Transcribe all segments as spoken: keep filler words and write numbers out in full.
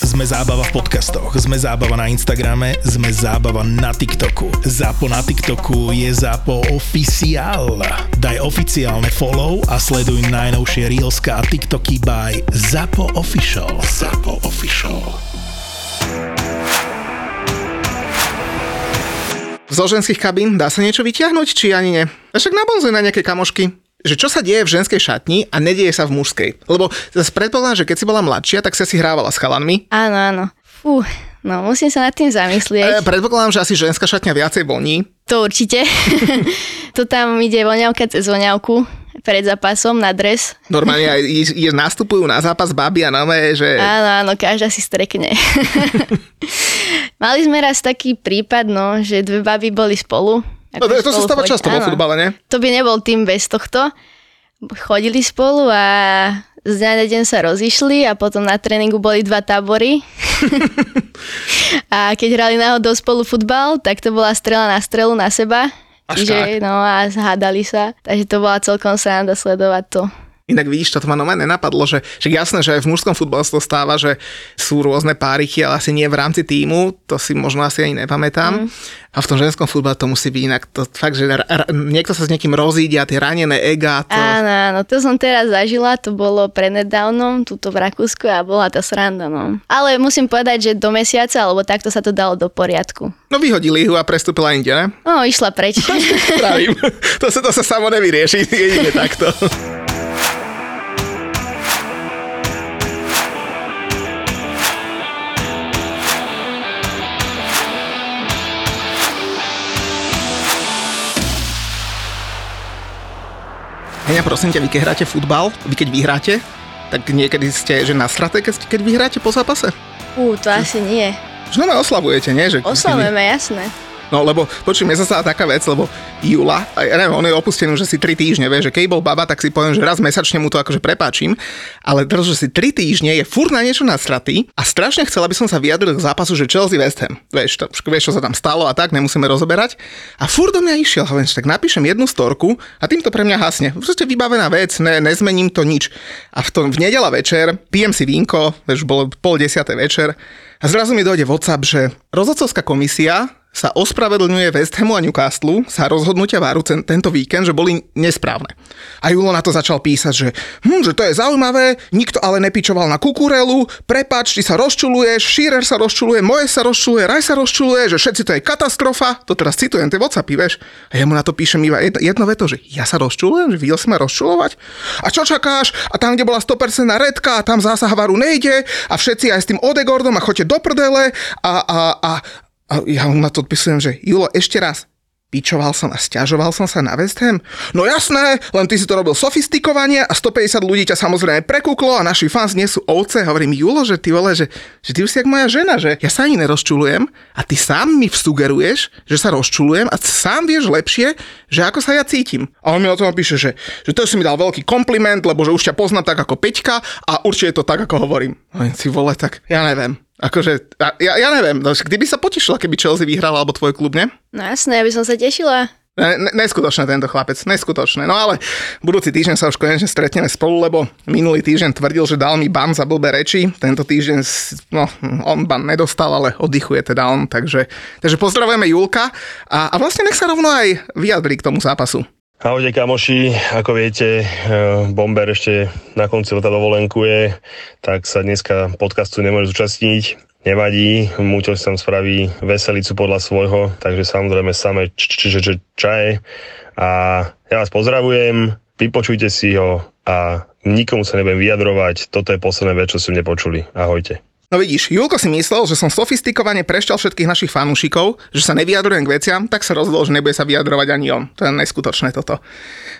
Sme zábava v podcastoch, sme zábava na Instagrame, sme zábava na TikToku. Zapo na TikToku je Zapo Official. Daj oficiálne follow a sleduj najnovšie Reelska a TikToky by Zapo Official. Zapo Official. Zo ženských kabín dá sa niečo vyťahnuť, či ani nie? Však nabonzuj na nejaké kamošky. Že čo sa deje v ženskej šatni a nedieje sa v mužskej. Lebo zase predpokladám, že keď si bola mladšia, tak sa si hrávala s chalanmi. Áno, áno. Fú, no musím sa nad tým zamyslieť. E, predpokladám, že asi ženská šatňa viacej voní. To určite. To tam ide voňavka cez voňavku pred zápasom na dres. Normálne aj je, je, nastupujú na zápas baby a nové, že... Áno, áno, každá si strekne. Mali sme raz taký prípad, no, že dve baby boli spolu. Ako to to sa stáva často vo futbale, ne? To by nebol tým bez tohto. Chodili spolu a z dňa na deň sa rozišli a potom na tréningu boli dva tábory. A keď hrali náhodou spolu futbal, tak to bola strela na strelu na seba. Čiže, no a zhádali sa. Takže to bola celkom sranda sledovať to. Inak vidíš, toto ma no nenapadlo, že, že jasné, že aj v mužskom futbale sa to stáva, že sú rôzne páriky, ale asi nie v rámci tímu, to si možno asi ani nepamätám. Mm. A v tom ženskom futbale to musí byť inak, to fakt, že r- r- niekto sa s niekým rozíde a tie ranené ega. To... Áno, áno, to som teraz zažila, to bolo prednedávnom, tuto v Rakúsku a bola tá sranda, no. Ale musím povedať, že do mesiaca, alebo takto sa to dalo do poriadku. No vyhodili ju a prestúpila inde, ne? No, išla preč. Pravím, to sa, to sa samo nevyrieši, jedine takto. Ja prosím ťa, vy keď hráte futbal, vy keď vyhráte, tak niekedy ste, že nasraté, keď vyhráte po zápase? Ú, to asi nie. Že no, oslavujete, nie? Že oslavujeme, nie... jasné. No, lebo počím, je zase taká vec, lebo Jula, ja neviem, on je opustený, že si tri týždne, vieš, že keď bol baba, tak si poviem, že raz mesačne mu to akože prepáčim, ale teraz, že si tri týždne je furt na niečo nasratý a strašne chcela by som sa vyjadril k zápasu, že Chelsea West Ham, vieš, to, vieš, čo sa tam stalo a tak, nemusíme rozoberať a furt do mňa išiel, hovorím, tak napíšem jednu storku a týmto pre mňa hasne, proste vybavená vec, ne, nezmením to nič a v, tom, v nedela večer pijem si vínko, vieš, bolo pol desiatej večer a zrazu mi dojde WhatsApp, že rozhodcovská komisia sa ospravedlňuje West Hamu a Newcastle sa rozhodnutia VARu tento víkend, že boli nesprávne. A Julo na to začal písať, že, hm, že to je zaujímavé, nikto ale nepičoval na kukurelu, prepáč, ty sa rozčuluješ, Shearer sa rozčuluje, moje sa rozčuluje, Raj sa rozčuluje, že všetci to je katastrofa. To teraz citujem, tie WhatsAppy, vieš. A ja mu na to píšem iba jedno veto, že ja sa rozčulujem, že videl si ma rozčulovať? A čo čakáš? A tam, kde bola sto percent redka, a tam zásah VARu nejde a všetci aj s tým Odegaardom a choďte do prdele a, a, a A ja mu na to odpisujem, že Julo, ešte raz, pičoval som a sťažoval som sa na West Ham. No jasné, len ty si to robil sofistikovanie a stopäťdesiat ľudí ťa samozrejme prekúklo a naši fans nie sú ovce. Hovorím, Julo, že ty vole, že, že ty už si jak moja žena, že ja sa ani nerozčulujem a ty sám mi vsugeruješ, že sa rozčulujem a sám vieš lepšie, že ako sa ja cítim. A on mi o tom píše, že, že to si mi dal veľký kompliment, lebo že už ťa poznám tak ako Peťka a určite to tak, ako hovorím. Hovorím si, vole, tak ja neviem. Akože, ja, ja neviem, kdy by sa potešila, keby Chelsea vyhrala, alebo tvoj klub, ne? No jasné, ja by som sa tešila. Ne, neskutočné tento chlapec, neskutočné. No ale budúci týždeň sa už konečne stretneme spolu, lebo minulý týždeň tvrdil, že dal mi ban za blbé reči. Tento týždeň, no, on ban nedostal, ale oddychuje teda on. Takže, takže pozdravujeme Julka a, a vlastne nech sa rovno aj vyjadri k tomu zápasu. Ahojte kamoši, ako viete, Bomber ešte na konci leta dovolenkuje, tak sa dneska podcastu nemôže zúčastniť. Nevadí, Muťo si tam spraví veselicu podľa svojho, takže samozrejme samé č- č- č- čaje. A ja vás pozdravujem, vypočujte si ho a nikomu sa nebudem vyjadrovať, toto je posledné vec, čo ste nepočuli. Ahojte. No vidíš, Julko si myslel, že som sofistikovane prešťal všetkých našich fanúšikov, že sa nevyjadrujem k veciam, tak sa rozhodol, že nebude sa vyjadrovať ani on. To je neskutočné toto.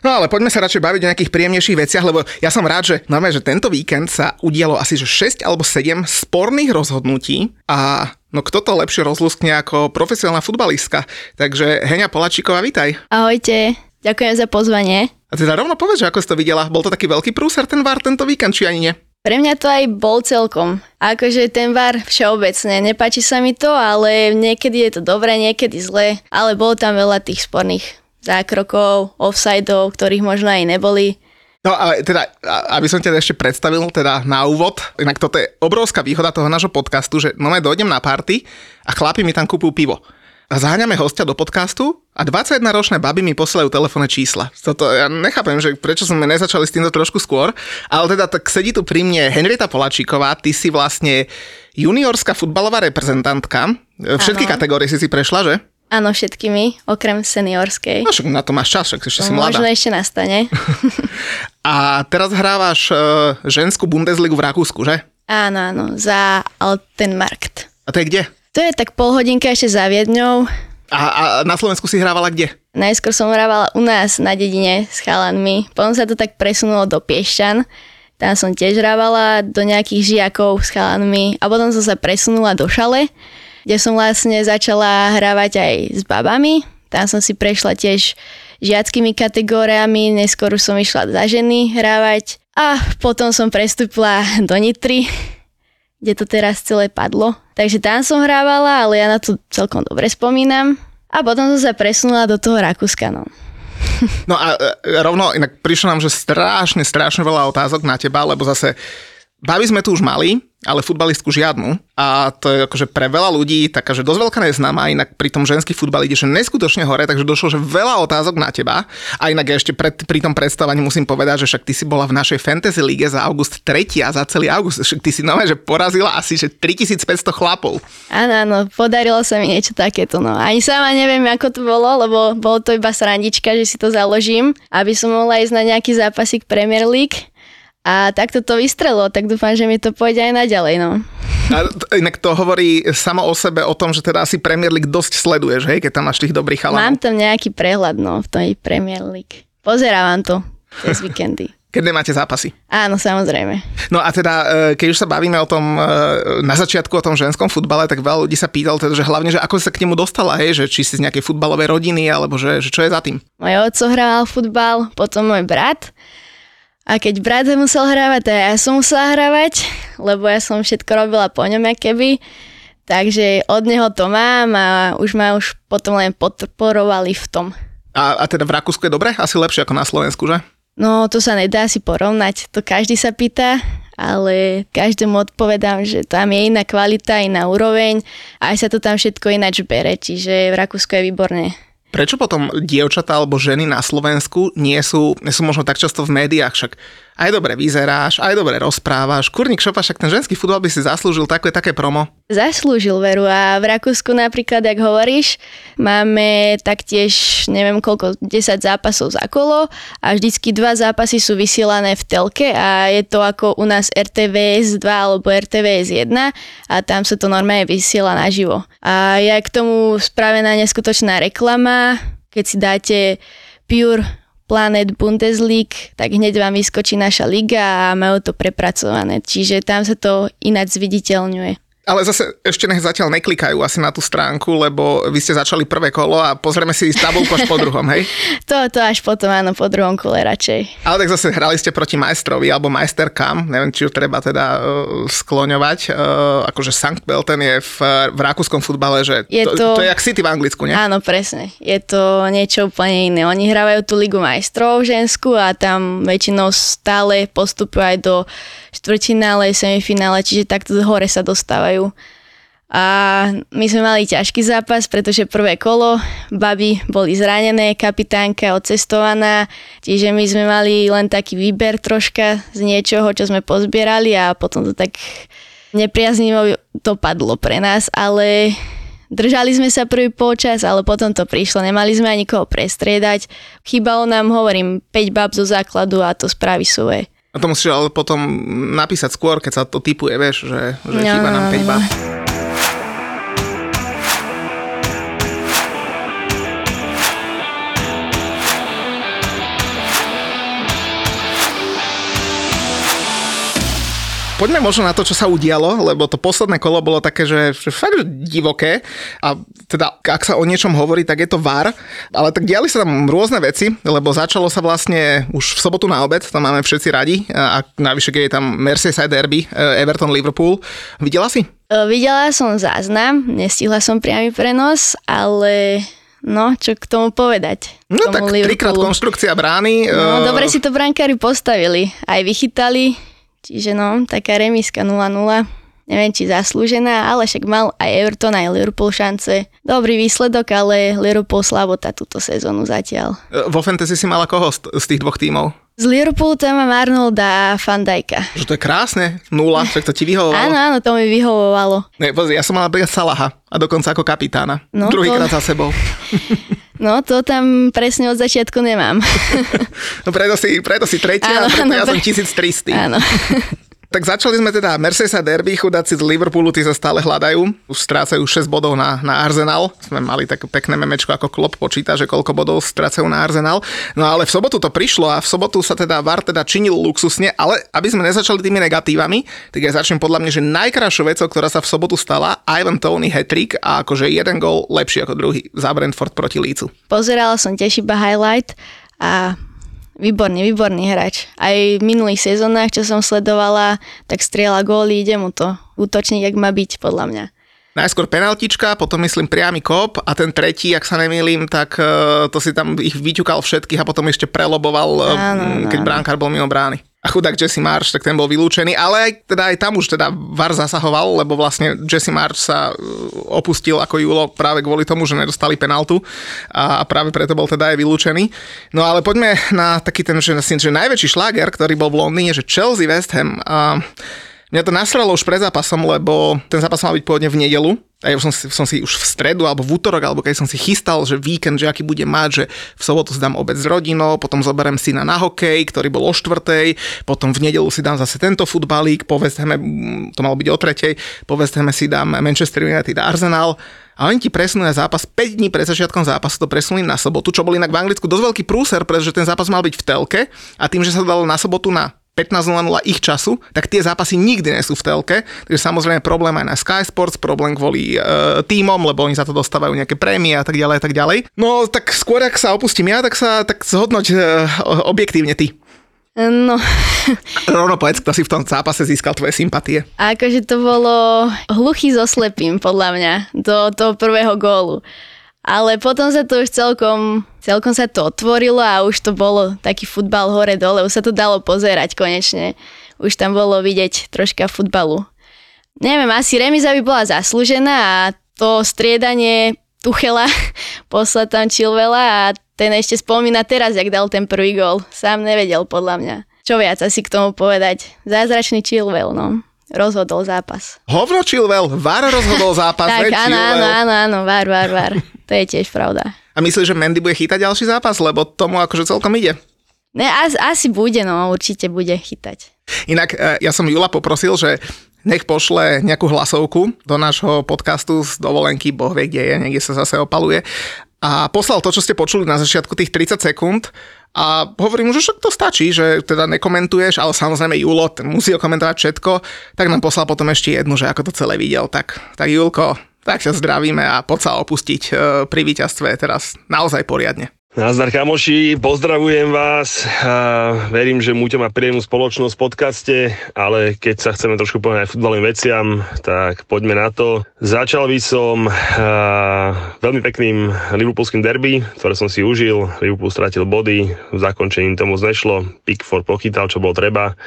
No ale poďme sa radšej baviť o nejakých príjemnejších veciach, lebo ja som rád, že normálne, že tento víkend sa udialo asi že šesť alebo sedem sporných rozhodnutí a no kto to lepšie rozlúskne ako profesionálna futbalistka. Takže Heňa Polačíková, vítaj. Ahojte, ďakujem za pozvanie. A teda rovno povedz, ako si to videla, bol to taký veľký prúser ten VAR tento víkend, či ani nie? Pre mňa to aj bol celkom. Akože ten VAR všeobecne, nepáči sa mi to, ale niekedy je to dobré, niekedy zlé. Ale bolo tam veľa tých sporných zákrokov, offsideov, ktorých možno aj neboli. No ale teda, aby som ťa ešte predstavil teda na úvod, inak toto je obrovská výhoda toho nášho podcastu, že no aj dojdem na party a chlapi mi tam kúpujú pivo. A zaháňame hostia do podcastu a dvadsaťjednoročné baby mi posielajú telefónne čísla. Toto ja nechápem, že prečo sme nezačali s týmto trošku skôr, ale teda tak sedí tu pri mne Henrieta Polačíková, ty si vlastne juniorská futbalová reprezentantka. Všetky ano. Kategórie si si prešla, že? Áno, všetkými, okrem seniorskej. No však na to máš čas, však ešte si mladá. Možno ešte nastane. A teraz hrávaš ženskú Bundesligu v Rakúsku, že? Áno, áno, za Altenmarkt. A to je kde? To je tak pol hodinka ešte za Viedňou. A, a na Slovensku si hrávala kde? Najskôr som hrávala u nás na dedine s chalanmi. Potom sa to tak presunulo do Piešťan. Tam som tiež hrávala do nejakých žiakov s chalanmi. A potom som sa presunula do Šale, kde som vlastne začala hrávať aj s babami. Tam som si prešla tiež žiackými kategóriami, neskôr som išla za ženy hrávať a potom som prestúpila do Nitry, kde to teraz celé padlo. Takže tam som hrávala, ale ja na to celkom dobre spomínam. A potom som sa presunula do toho Rakúska. No. No a rovno, inak prišlo nám, že strašne, strašne veľa otázok na teba, lebo zase baví sme tu už mali, ale futbalistku žiadnu. A to je akože pre veľa ľudí taká, že dosť veľká neznáma, inak pri tom ženský futbal ide, že neskutočne hore, takže došlo, že veľa otázok na teba. A inak ja ešte pred, pri tom predstavení musím povedať, že však ty si bola v našej fantasy líge za august tretí a za celý august. Však ty si nové, že porazila asi že tritisícpäťsto chlapov. Áno, áno, podarilo sa mi niečo takéto. No. Ani sama neviem, ako to bolo, lebo bolo to iba srandička, že si to založím, aby som mohla ísť na nejaký zápasík Premier League. A takto to vystrelilo, tak dúfam, že mi to pôjde aj naďalej, no. A inak to hovorí samo o sebe o tom, že teda asi Premier League dosť sleduješ, hej, keď tam máš tých dobrých chalanov. Mám tam nejaký prehľad, no, v tej Premier League. Pozerávam to cez víkendy. Keď nemáte zápasy. Áno, samozrejme. No a teda, keď už sa bavíme o tom, na začiatku o tom ženskom futbale, tak veľa ľudí sa pýtal, teda, že hlavne, že ako sa k nemu dostala, hej, že či si z nejakej futbalovej rodiny, alebo že, že čo je za tým. Môj otco hrával futbal, potom môj brat. A keď brat musel hrávať, tak ja som musela hrávať, lebo ja som všetko robila po ňom, keby. Takže od neho to mám a už ma už potom len podporovali v tom. A, a teda v Rakúsku je dobre? Asi lepšie ako na Slovensku, že? No, to sa nedá si porovnať. To každý sa pýta, ale každému odpovedám, že tam je iná kvalita, iná úroveň a aj sa to tam všetko ináč bere, čiže v Rakúsku je výborné. Prečo potom dievčatá alebo ženy na Slovensku nie sú, nie sú možno tak často v médiách, však aj dobre vyzeráš, aj dobre rozprávaš, kurník šopa, však ten ženský futbal by si zaslúžil také, také promo? Zaslúžil, veru, a v Rakúsku napríklad, ak hovoríš, máme taktiež, neviem koľko, desať zápasov za kolo a vždycky dva zápasy sú vysielané v telke a je to ako u nás er té vé es dva alebo er té vé es jeden a tam sa to normálne vysiela naživo. A je k tomu spravená neskutočná reklama. Keď si dáte Pure Planet Bundesliga, tak hneď vám vyskočí naša liga a majú to prepracované. Čiže tam sa to ináč zviditeľňuje. Ale zase ešte nech zatiaľ neklikajú asi na tú stránku, lebo vy ste začali prvé kolo a pozrieme si tabulku až po druhom, hej? To, to až potom, áno, po druhom kole radšej. Ale tak zase hrali ste proti majstrovi alebo majsterkám, neviem, či ju treba teda uh, skloňovať. Uh, akože Sankt Pölten je v, v rakúskom futbale, že je to, to, to je jak City v Anglicku, nie? Áno, presne. Je to niečo úplne iné. Oni hrávajú tú ligu majstrov ženskú a tam väčšinou stále postupujú aj do štvrťfinále, semifinále, čiže takto hore sa dostávajú. A my sme mali ťažký zápas, pretože prvé kolo, baby boli zranené, kapitánka odcestovaná, čiže my sme mali len taký výber troška z niečoho, čo sme pozbierali a potom to tak nepriaznivo to padlo pre nás, ale držali sme sa prvý polčas, ale potom to prišlo, nemali sme ani koho prestriedať, chýbalo nám, hovorím, päť bab zo základu a to spraví svoje. A to musíš ale potom napísať skôr, keď sa to typuje, vieš, že, že no, chýba nám päť báb. Poďme možno na to, čo sa udialo, lebo to posledné kolo bolo také, že fakt divoké a teda ak sa o niečom hovorí, tak je to VAR, ale tak diali sa tam rôzne veci, lebo začalo sa vlastne už v sobotu na obed, tam máme všetci radi a navyše keď je tam Merseyside derby, Everton Liverpool. Videla si? Videla som záznam, nestihla som priamy prenos, ale No, čo k tomu povedať? No tomu tak Liverpoolu. Trikrát konštrukcia brány. No, dobre si to brankári postavili. Aj vychytali. Čiže no, taká remiska nula nula. Neviem, či zaslúžená, ale však mal aj Everton, aj Liverpool šance. Dobrý výsledok, ale Liverpool slabota túto sezónu zatiaľ. Vo fantasy si mala koho z tých dvoch tímov? Z Liverpoolu tam mám Arnolda a Van Dijka. Že to je krásne, nula, však to ti vyhovovalo. Áno, áno, to mi vyhovovalo. Ne, pozri, ja som mala brať Salaha a dokonca ako kapitána. No, Druhýkrát to... za sebou. No, to tam presne od začiatku nemám. No preto si, preto si tretia, áno, preto ja pre... som tisíc tristo. Áno. Tak začali sme teda Merseyside derby, chudáci z Liverpoolu, tí sa stále hľadajú. Už strácajú šesť bodov na, na Arsenal. Sme mali také pekné memečko, ako Klopp počíta, že koľko bodov strácajú na Arsenal. No ale v sobotu to prišlo a v sobotu sa teda VAR teda činil luxusne, ale aby sme nezačali tými negatívami, tak ja začnem podľa mňa, že najkrajšou vecou, ktorá sa v sobotu stala, Ivan Toney hat-trick a akože jeden gól lepší ako druhý za Brentford proti Leedsu. Pozerala som tiež iba highlight a... Výborný, výborný hráč. Aj v minulých sezónach, čo som sledovala, tak strieľa góly, ide mu to. Útočník, jak má byť, podľa mňa. Najskôr penaltička, potom myslím priamy kop a ten tretí, ak sa nemýlim, tak to si tam ich vyťukal všetkých a potom ešte preloboval, áno, keď áno. Bránkár bol mimo brány. A chudák Jesse Marsch, tak ten bol vylúčený, ale aj, teda aj tam už teda VAR zasahoval, lebo vlastne Jesse Marsch sa opustil ako Julo práve kvôli tomu, že nedostali penaltu a práve preto bol teda aj vylúčený. No ale poďme na taký ten, že, že najväčší šláger, ktorý bol v Londýne, že Chelsea West Ham. A mňa to nasralo už pred zápasom, lebo ten zápas mal byť pôvodne v nedeľu. A ja som si, som si už v stredu alebo v útorok, alebo keď som si chystal, že víkend, že aký bude mať, že v sobotu si dám obed s rodinou, potom zoberiem syna na hokej, ktorý bol o štvrtej, potom v nedelu si dám zase tento futbalík, povedzme, to malo byť o tretej, povedzme si dám Manchester United a Arsenal. A oni ti presunuli zápas päť dní pred začiatkom zápasu, to presunuli na sobotu, čo bol inak v Anglicku dosť veľký prúser, pretože ten zápas mal byť v telke a tým, že sa dal na sobotu na pätnásť nula nula ich času, tak tie zápasy nikdy nie sú v telke, takže samozrejme problém aj na Sky Sports, problém kvôli e, tímom, lebo oni za to dostávajú nejaké prémie a tak ďalej a tak ďalej. No tak skôr, ak sa opustím ja, tak sa tak zhodnoť e, objektívne ty. No. Rovno povedz, kto si v tom zápase získal tvoje sympatie. A akože to bolo hluchý so slepým, podľa mňa, do toho prvého gólu. Ale potom sa to už celkom, celkom sa to otvorilo a už to bolo taký futbal hore-dole, už sa to dalo pozerať konečne. Už tam bolo vidieť troška futbalu. Neviem, asi remíza by bola zaslúžená a to striedanie Tuchela, poslal tam Chilwella a ten ešte spomína teraz, jak dal ten prvý gól. Sám nevedel, podľa mňa. Čo viac asi k tomu povedať? Zázračný Chilwell, no. Rozhodol zápas. Hovno Chilwell, VAR rozhodol zápas, tak, ne áno, Chilwell. Tak, áno, áno, VAR, VAR, VAR. To je tiež pravda. A myslíš, že Mendy bude chýtať ďalší zápas? Lebo tomu akože celkom ide. Ne, as, asi bude, no, určite bude chýtať. Inak, ja som Jula poprosil, že nech pošle nejakú hlasovku do nášho podcastu z dovolenky, boh vie, kde je, niekde sa zase opaluje. A poslal to, čo ste počuli na začiatku tých tridsať sekúnd a hovorím mu, že však to stačí, že teda nekomentuješ, ale samozrejme Julo, ten musí komentovať všetko, tak nám poslal potom ešte jednu, že ako to celé videl. Tak, tak Julko, tak sa zdravíme a poď sa opustiť e, pri víťazstve teraz naozaj poriadne. Nazdar kamoši, pozdravujem vás. A verím, že Muťo má príjemnú spoločnosť v podcaste, ale keď sa chceme trošku povedať aj futbalovým veciam, tak poďme na to. Začal by som a, veľmi pekným liverpoolským derby, ktoré som si užil. Liverpool stratil body, v zakončení tomu znešlo. Pickford pochytal, čo bolo treba.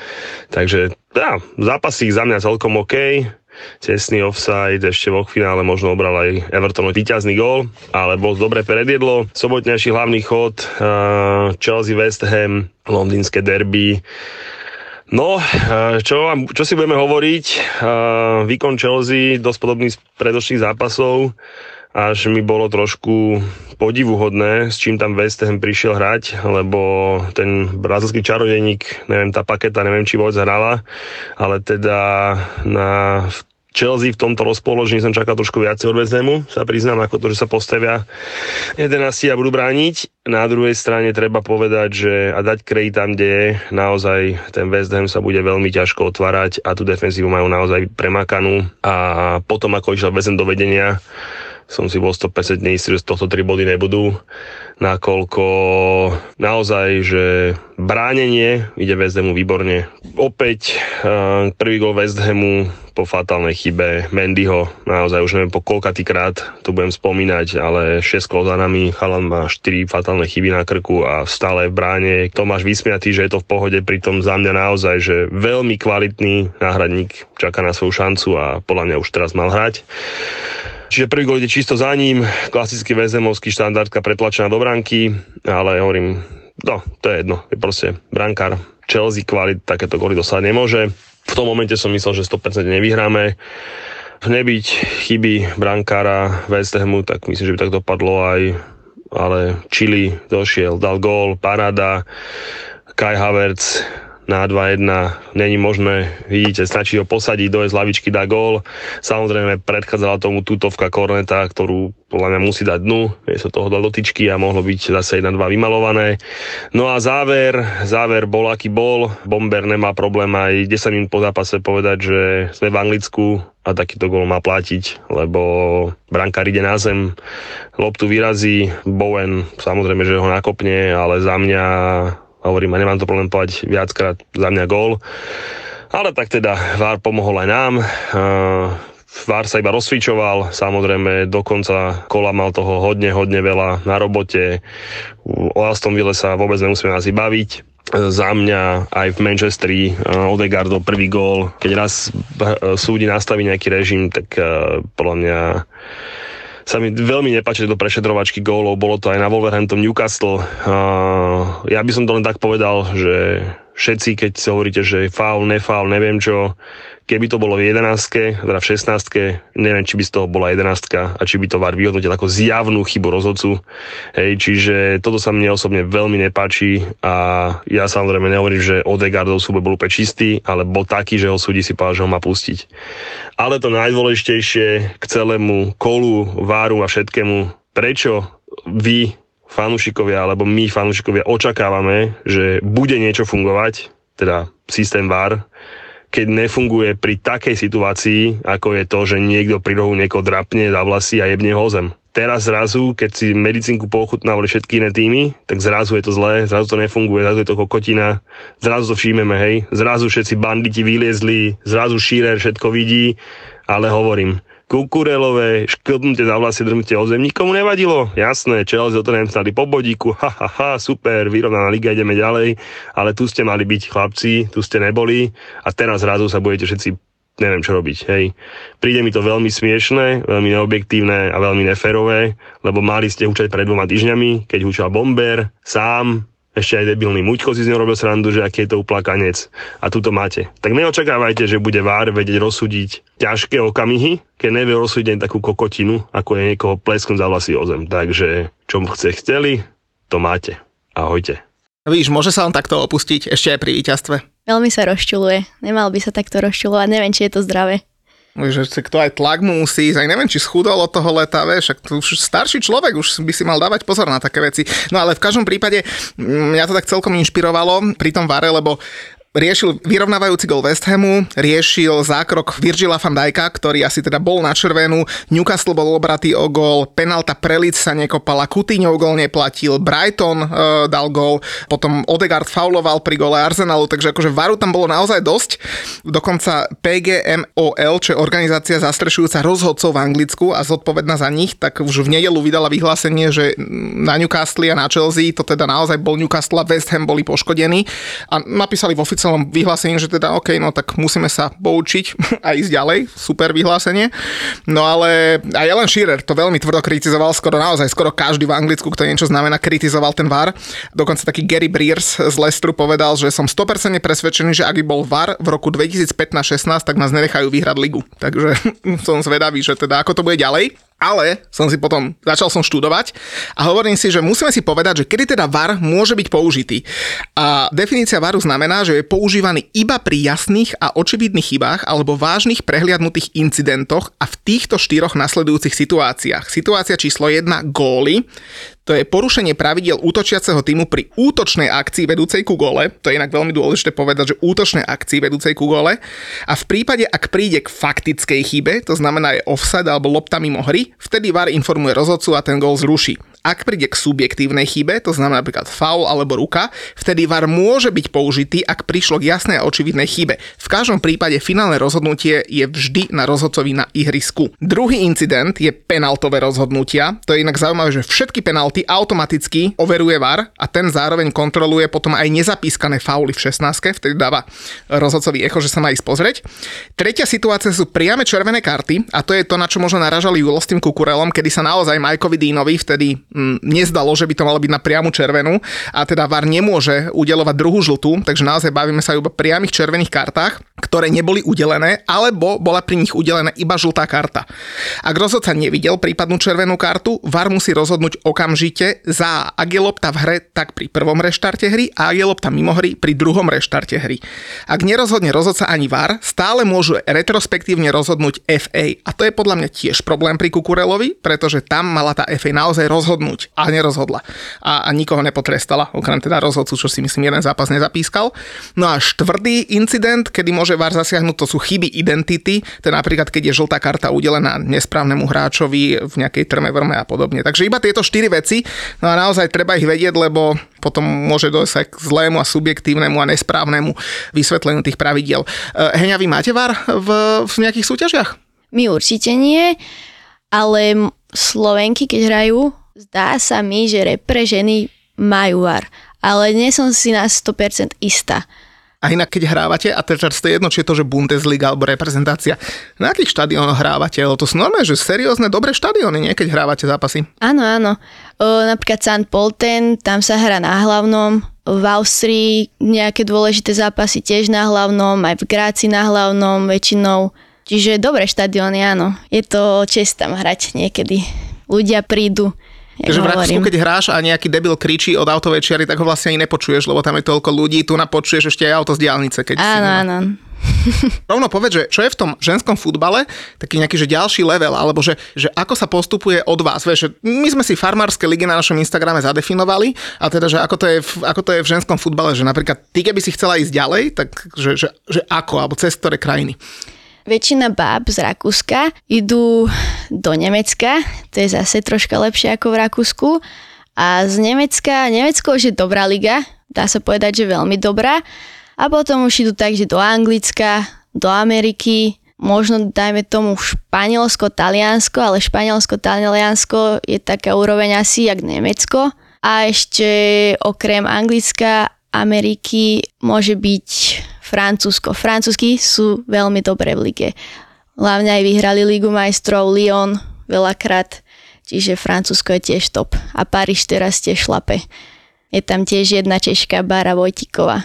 Takže tá, zápasík za mňa celkom OK. Tesný offside, ešte vo finále možno obral aj Evertonov víťazný gól, ale bol dobre predjedlo. Sobotnejší hlavný chod, uh, Chelsea West Ham, londýnske derby. No, uh, čo, vám, čo si budeme hovoriť? Uh, výkon Chelsea, dosť podobný z predošlých zápasov, až mi bolo trošku podivuhodné, s čím tam West Ham prišiel hrať, lebo ten brazilský čarodejník, neviem, tá paketa, neviem, či vôbec hrala, ale teda na Chelsea v tomto rozpoložení som čakal trošku viacej od West Hamu, sa priznám, ako to, že sa postavia jedenásť a budú brániť. Na druhej strane treba povedať, že a dať kredit tam, kde naozaj ten West Ham sa bude veľmi ťažko otvárať a tú defenzívu majú naozaj premakanú a potom, ako išiel West Ham do vedenia, som si bol sto percent neistý, že z tohto tri body nebudú, nakoľko naozaj, že bránenie ide West Hamu výborne. Opäť prvý gól West Hamu po fatálnej chybe Mendyho, naozaj už neviem po koľkatýkrát to budem spomínať, ale šesť gól za nami, chalan má štyri fatálne chyby na krku a stále v bráne. Tomáš vysmiatý, že je to v pohode, pritom za mňa naozaj, že veľmi kvalitný náhradník čaká na svoju šancu a podľa mňa už teraz mal hrať. Čiže prvý gol ide čisto za ním, klasický väzemovský štandardka pretlačená do bránky, ale hovorím, no, to je jedno, je proste brankár Chelsea kvalit, takéto góly dosáhať nemôže. V tom momente som myslel, že sto percent nevyhráme. Nebyť chyby brankára West Hamu, tak myslím, že by tak dopadlo aj, ale Chili došiel, dal gól, paráda, Kai Havertz na dva jedna, není možné, vidíte, stačí ho posadiť, dojsť z lavičky, dá gól. Samozrejme predchádzala tomu tutovka Korneta, ktorú podľa mňa musí dať dnu, je sa toho dal do tyčky a mohlo byť zase jedna dva vymalované. No a záver, záver bol aký bol, Bomber nemá problém aj desať minút po zápase povedať, že sme v Anglicku a takýto gól má platiť, lebo brankár ide na zem, loptu vyrazí, Bowen samozrejme, že ho nakopne, ale za mňa hovorím, a nemám to problém povedať viackrát, za mňa gól. Ale tak teda VAR pomohol aj nám. VAR sa iba rozsvičoval, samozrejme do konca kola mal toho hodne, hodne veľa na robote. O Aston Ville sa vôbec nemusíme asi baviť. Za mňa aj v Manchesteri Odegaard do prvý gól. Keď raz súdi nastaví nejaký režim, tak podľa mňa sa mi veľmi nepáčili do prešetrovačky gólov, bolo to aj na Wolverhampton Newcastle. Uh, ja by som to len tak povedal, že všetci, keď si hovoríte, že faul, nefaul, neviem čo, keby to bolo v jedenástke, teda v šestnástke, neviem, či by z toho bola jedenástka a či by to VAR vyhodnotil ako zjavnú chybu rozhodcu. Hej, čiže toto sa mne osobne veľmi nepáči a ja samozrejme nehovorím, že Odegaardov súboj bol úplne čistý, ale bol taký, že ho súdi si povedal, že ho má pustiť. Ale to najdôležitejšie k celému kolu, VARu a všetkému, prečo vy, fanúšikovia, alebo my, fanúšikovia, očakávame, že bude niečo fungovať, teda systém VAR, keď nefunguje pri takej situácii, ako je to, že niekto pri rohu niekoho drapne, zavlasí a jebne ho zem. Teraz zrazu, keď si medicínku pochutnávali všetky iné týmy, tak zrazu je to zlé, zrazu to nefunguje, zrazu je to kokotina, zrazu to všímeme, hej. Zrazu všetci banditi vyliezli, zrazu Shearer všetko vidí, ale hovorím, Kukurelové, šklbnite za vlasy, drmte o zem, nikomu nevadilo. Jasné, Chelsea do Tottenhamu stali po bodíku, ha, ha, ha, super, vyrovnaná liga, ideme ďalej, ale tu ste mali byť chlapci, tu ste neboli a teraz zrazu sa budete všetci, neviem čo robiť, hej. Príde mi to veľmi smiešné, veľmi neobjektívne a veľmi neférové, lebo mali ste hučať pred dvoma týždňami, keď hučal Bomber, sám, ešte aj debilný Muďko si z neho robil srandu, že aký je to uplakanec. A tu to máte. Tak neočakávajte, že bude VAR vedieť rozsúdiť ťažké okamihy, keď nevie rozsúdiť takú kokotinu, ako je niekoho plesknúť za vlasy o zem. Takže, čo chce chceli, to máte. Ahojte. Víš, môže sa on takto opustiť ešte aj pri víťazstve? Veľmi sa rozčuľuje. Nemal by sa takto rozčuľovať, neviem, či je to zdravé. Že si kto aj tlak mu musí ísť, aj neviem, či schudol od toho leta, vieš, ak to už starší človek, už by si mal dávať pozor na také veci. No ale v každom prípade mňa to tak celkom inšpirovalo pri tom VARe, lebo riešil vyrovnávajúci gól West Hamu, riešil zákrok Virgila van Dijka, ktorý asi teda bol na červenú, Newcastle bol obratý o gól, penálta Prelic sa nekopala, Coutinho gól neplatil, Brighton e, dal gól, potom Odegaard fauloval pri gole Arsenalu, takže akože VARu tam bolo naozaj dosť. Dokonca P G M O L, čo je organizácia zastrešujúca rozhodcov v Anglicku a zodpovedná za nich, tak už v nedeľu vydala vyhlásenie, že na Newcastle a na Chelsea to teda naozaj bol Newcastle a West Ham boli poškodení a napísali v oficiálnom celom vyhlásení, že teda OK, no tak musíme sa poučiť a ísť ďalej. Super vyhlásenie. No ale aj Alan Shearer to veľmi tvrdo kritizoval, skoro naozaj, skoro každý v Anglicku, kto niečo znamená, kritizoval ten VAR. Dokonca taký Gary Breers z Leicesteru povedal, že som sto percent presvedčený, že ak by bol VAR v roku dvetisícpätnásť šestnásť, tak nás nenechajú vyhrať ligu. Takže som zvedavý, že teda ako to bude ďalej. Ale som si potom, začal som študovať a hovorím si, že musíme si povedať, že kedy teda VAR môže byť použitý. A definícia VARu znamená, že je používaný iba pri jasných a očividných chybách alebo vážnych prehliadnutých incidentoch a v týchto štyroch nasledujúcich situáciách. Situácia číslo jedna, góly. to je porušenie pravidiel útočiaceho týmu pri útočnej akcii vedúcej ku gole. To je inak veľmi dôležité povedať, že útočnej akcii vedúcej ku gole. A v prípade, ak príde k faktickej chybe, to znamená je offside alebo lopta mimo hry, vtedy VAR informuje rozhodcu a ten gól zruší. Ak príde k subjektívnej chybe, to znamená napríklad faul alebo ruka, vtedy VAR môže byť použitý, ak prišlo k jasnej a očividnej chybe. V každom prípade finálne rozhodnutie je vždy na rozhodcovi na ihrisku. Druhý incident je penaltové rozhodnutia. To je inak zaujímavé, že všetky penalty automaticky overuje VAR a ten zároveň kontroluje potom aj nezapískané fauly v šestnástke, vtedy dáva rozhodcovi echo, že sa má ísť pozrieť. Tretia situácia sú priame červené karty a to je to, na čo možno naražali Julo s tým Kukurelom, kedy sa naozaj Majkovi Dínovi vtedy nezdalo, že by to malo byť na priamu červenú a teda VAR nemôže udelovať druhú žltú, takže naozaj bavíme sa iba o priamych červených kartách, ktoré neboli udelené, alebo bola pri nich udelená iba žltá karta. Ak rozhodca nevidel prípadnú červenú kartu, VAR musí rozhodnúť okamžite za ak je lopta v hre, tak pri prvom reštarte hry a ak je lopta mimo hry pri druhom reštarte hry. Ak nerozhodne rozhodca ani VAR, stále môžu retrospektívne rozhodnúť ef á a to je podľa mňa tiež problém pri Kukurelovi, pretože tam mala tá ef á naozaj rozhodnúť a nerozhodla. A, a nikoho nepotrestala, okrem teda rozhodcu, čo si myslím, jeden zápas nezapískal. No a štvrtý incident, kedy môže VAR zasiahnuť, to sú chyby identity, to napríklad, keď je žltá karta udelená nesprávnemu hráčovi v nejakej trme, vrme a podobne. Takže iba tieto štyri veci, no a naozaj treba ich vedieť, lebo potom môže dojsť k zlému a subjektívnemu a nesprávnemu vysvetleniu tých pravidiel. Heňa, vy máte VAR v, v nejakých súťažiach? My určite nie, ale Slovenky, keď hrajú, zdá sa mi, že repre ženy majú VAR, ale nie som si na sto percent istá. A inak keď hrávate, a teraz to je jedno, či je to, že Bundesliga alebo reprezentácia, na akých štadiónoch hrávate? To sú normálne, že seriózne, dobré štadióny, nie? Keď hrávate zápasy. Áno, áno. O, napríklad Sankt Pölten, tam sa hrá na hlavnom, v Austrii nejaké dôležité zápasy tiež na hlavnom, aj v Gráci na hlavnom väčšinou. Čiže dobré štadióny, áno. Je to čest tam hrať niekedy. Ľudia prídu. Takže v Rakúsku, keď hráš a nejaký debil kričí od autovej čiary, tak ho vlastne ani nepočuješ, lebo tam je toľko ľudí, tu napočuješ ešte aj auto z diaľnice. Keď áno, áno. Rovno povedz, že čo je v tom ženskom futbale taký nejaký že ďalší level, alebo že, že ako sa postupuje od vás. Vieš, že my sme si farmárske ligy na našom Instagrame zadefinovali a teda, že ako to je v, ako to je v ženskom futbale, že napríklad ty, keby si chcela ísť ďalej, tak že, že, že ako, alebo cez ktoré krajiny? Väčšina báb z Rakúska idú do Nemecka, to je zase troška lepšie ako v Rakúsku. A z Nemecka, Nemecko už je dobrá liga, dá sa povedať, že veľmi dobrá. A potom už idú tak, že do Anglicka, do Ameriky, možno dajme tomu Španielsko, Taliansko, ale Španielsko, Taliansko je taká úroveň asi jak Nemecko. A ešte okrem Anglicka, Ameriky môže byť Francúzsko. Francúzsky sú veľmi dobré v lige. Hlavne aj vyhrali Ligu majstrov, Lyon veľakrát, čiže Francúzsko je tiež top. A Paríž teraz tiež šlape. Je tam tiež jedna Češka, Bára Vojtíková.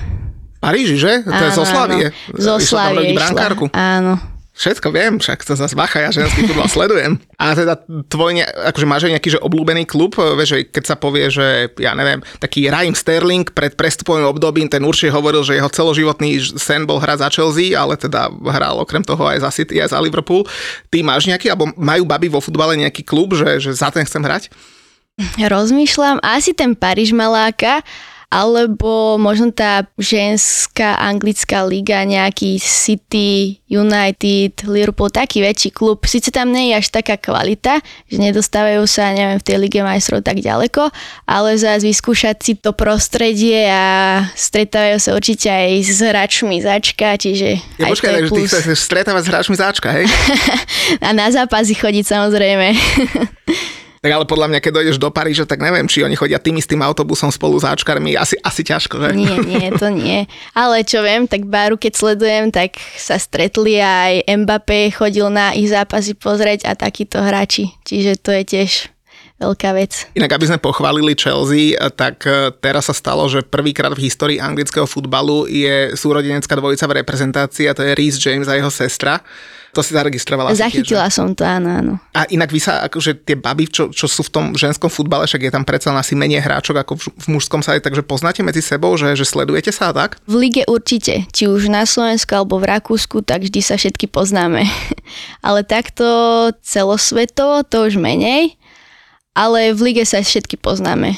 Paríži, že? To áno, je zo Slavie. Zo Slavie išla. Áno. Všetko viem, však to zase bacha, ja ženský futbal sledujem. A teda tvoj, ne, akože máš aj nejaký že obľúbený klub, vieš, keď sa povie, že ja neviem, taký Raheem Sterling pred prestupovým obdobím, ten určite hovoril, že jeho celoživotný sen bol hrať za Chelsea, ale teda hral okrem toho aj za City, aj za Liverpool. Ty máš nejaký, alebo majú baby vo futbale nejaký klub, že, že za ten chcem hrať? Rozmýšľam, asi ten Paríž maláka, alebo možno tá ženská anglická liga, nejaký City, United, Liverpool, taký väčší klub. Sice tam nie je až taká kvalita, že nedostávajú sa, neviem, v tej lige majstrov tak ďaleko, ale zase vyskúšať si to prostredie a stretávajú sa určite aj s hráčmi záčka, čiže ja, aj počkaj, to je plus. Počkaj, ty chceš stretávať s hráčmi záčka, hej? A na zápasy chodiť samozrejme. Tak ale podľa mňa, keď dojdeš do Paríža, tak neviem, či oni chodia tým istým autobusom spolu s áčkarmi. Asi, asi ťažko, že? Nie, nie, to nie. Ale čo viem, tak Báru, keď sledujem, tak sa stretli aj Mbappé, chodil na ich zápasy pozrieť a takíto hráči. Čiže to je tiež veľká vec. Inak, aby sme pochválili Chelsea, tak teraz sa stalo, že prvýkrát v histórii anglického futbalu je súrodenecká dvojica v reprezentácii a to je Reece James a jeho sestra. To si zaregistrovala. Zachytila tiež, som to, áno, áno. A inak vy sa, akože tie baby, čo, čo sú v tom ženskom futbale, však je tam predsa asi menej hráčok ako v, v mužskom sade, takže poznáte medzi sebou, že, že sledujete sa tak? V lige určite, či už na Slovensku alebo v Rakúsku, tak vždy sa všetky poznáme. Ale takto celosvetovo to už menej. ale v lige sa všetky poznáme.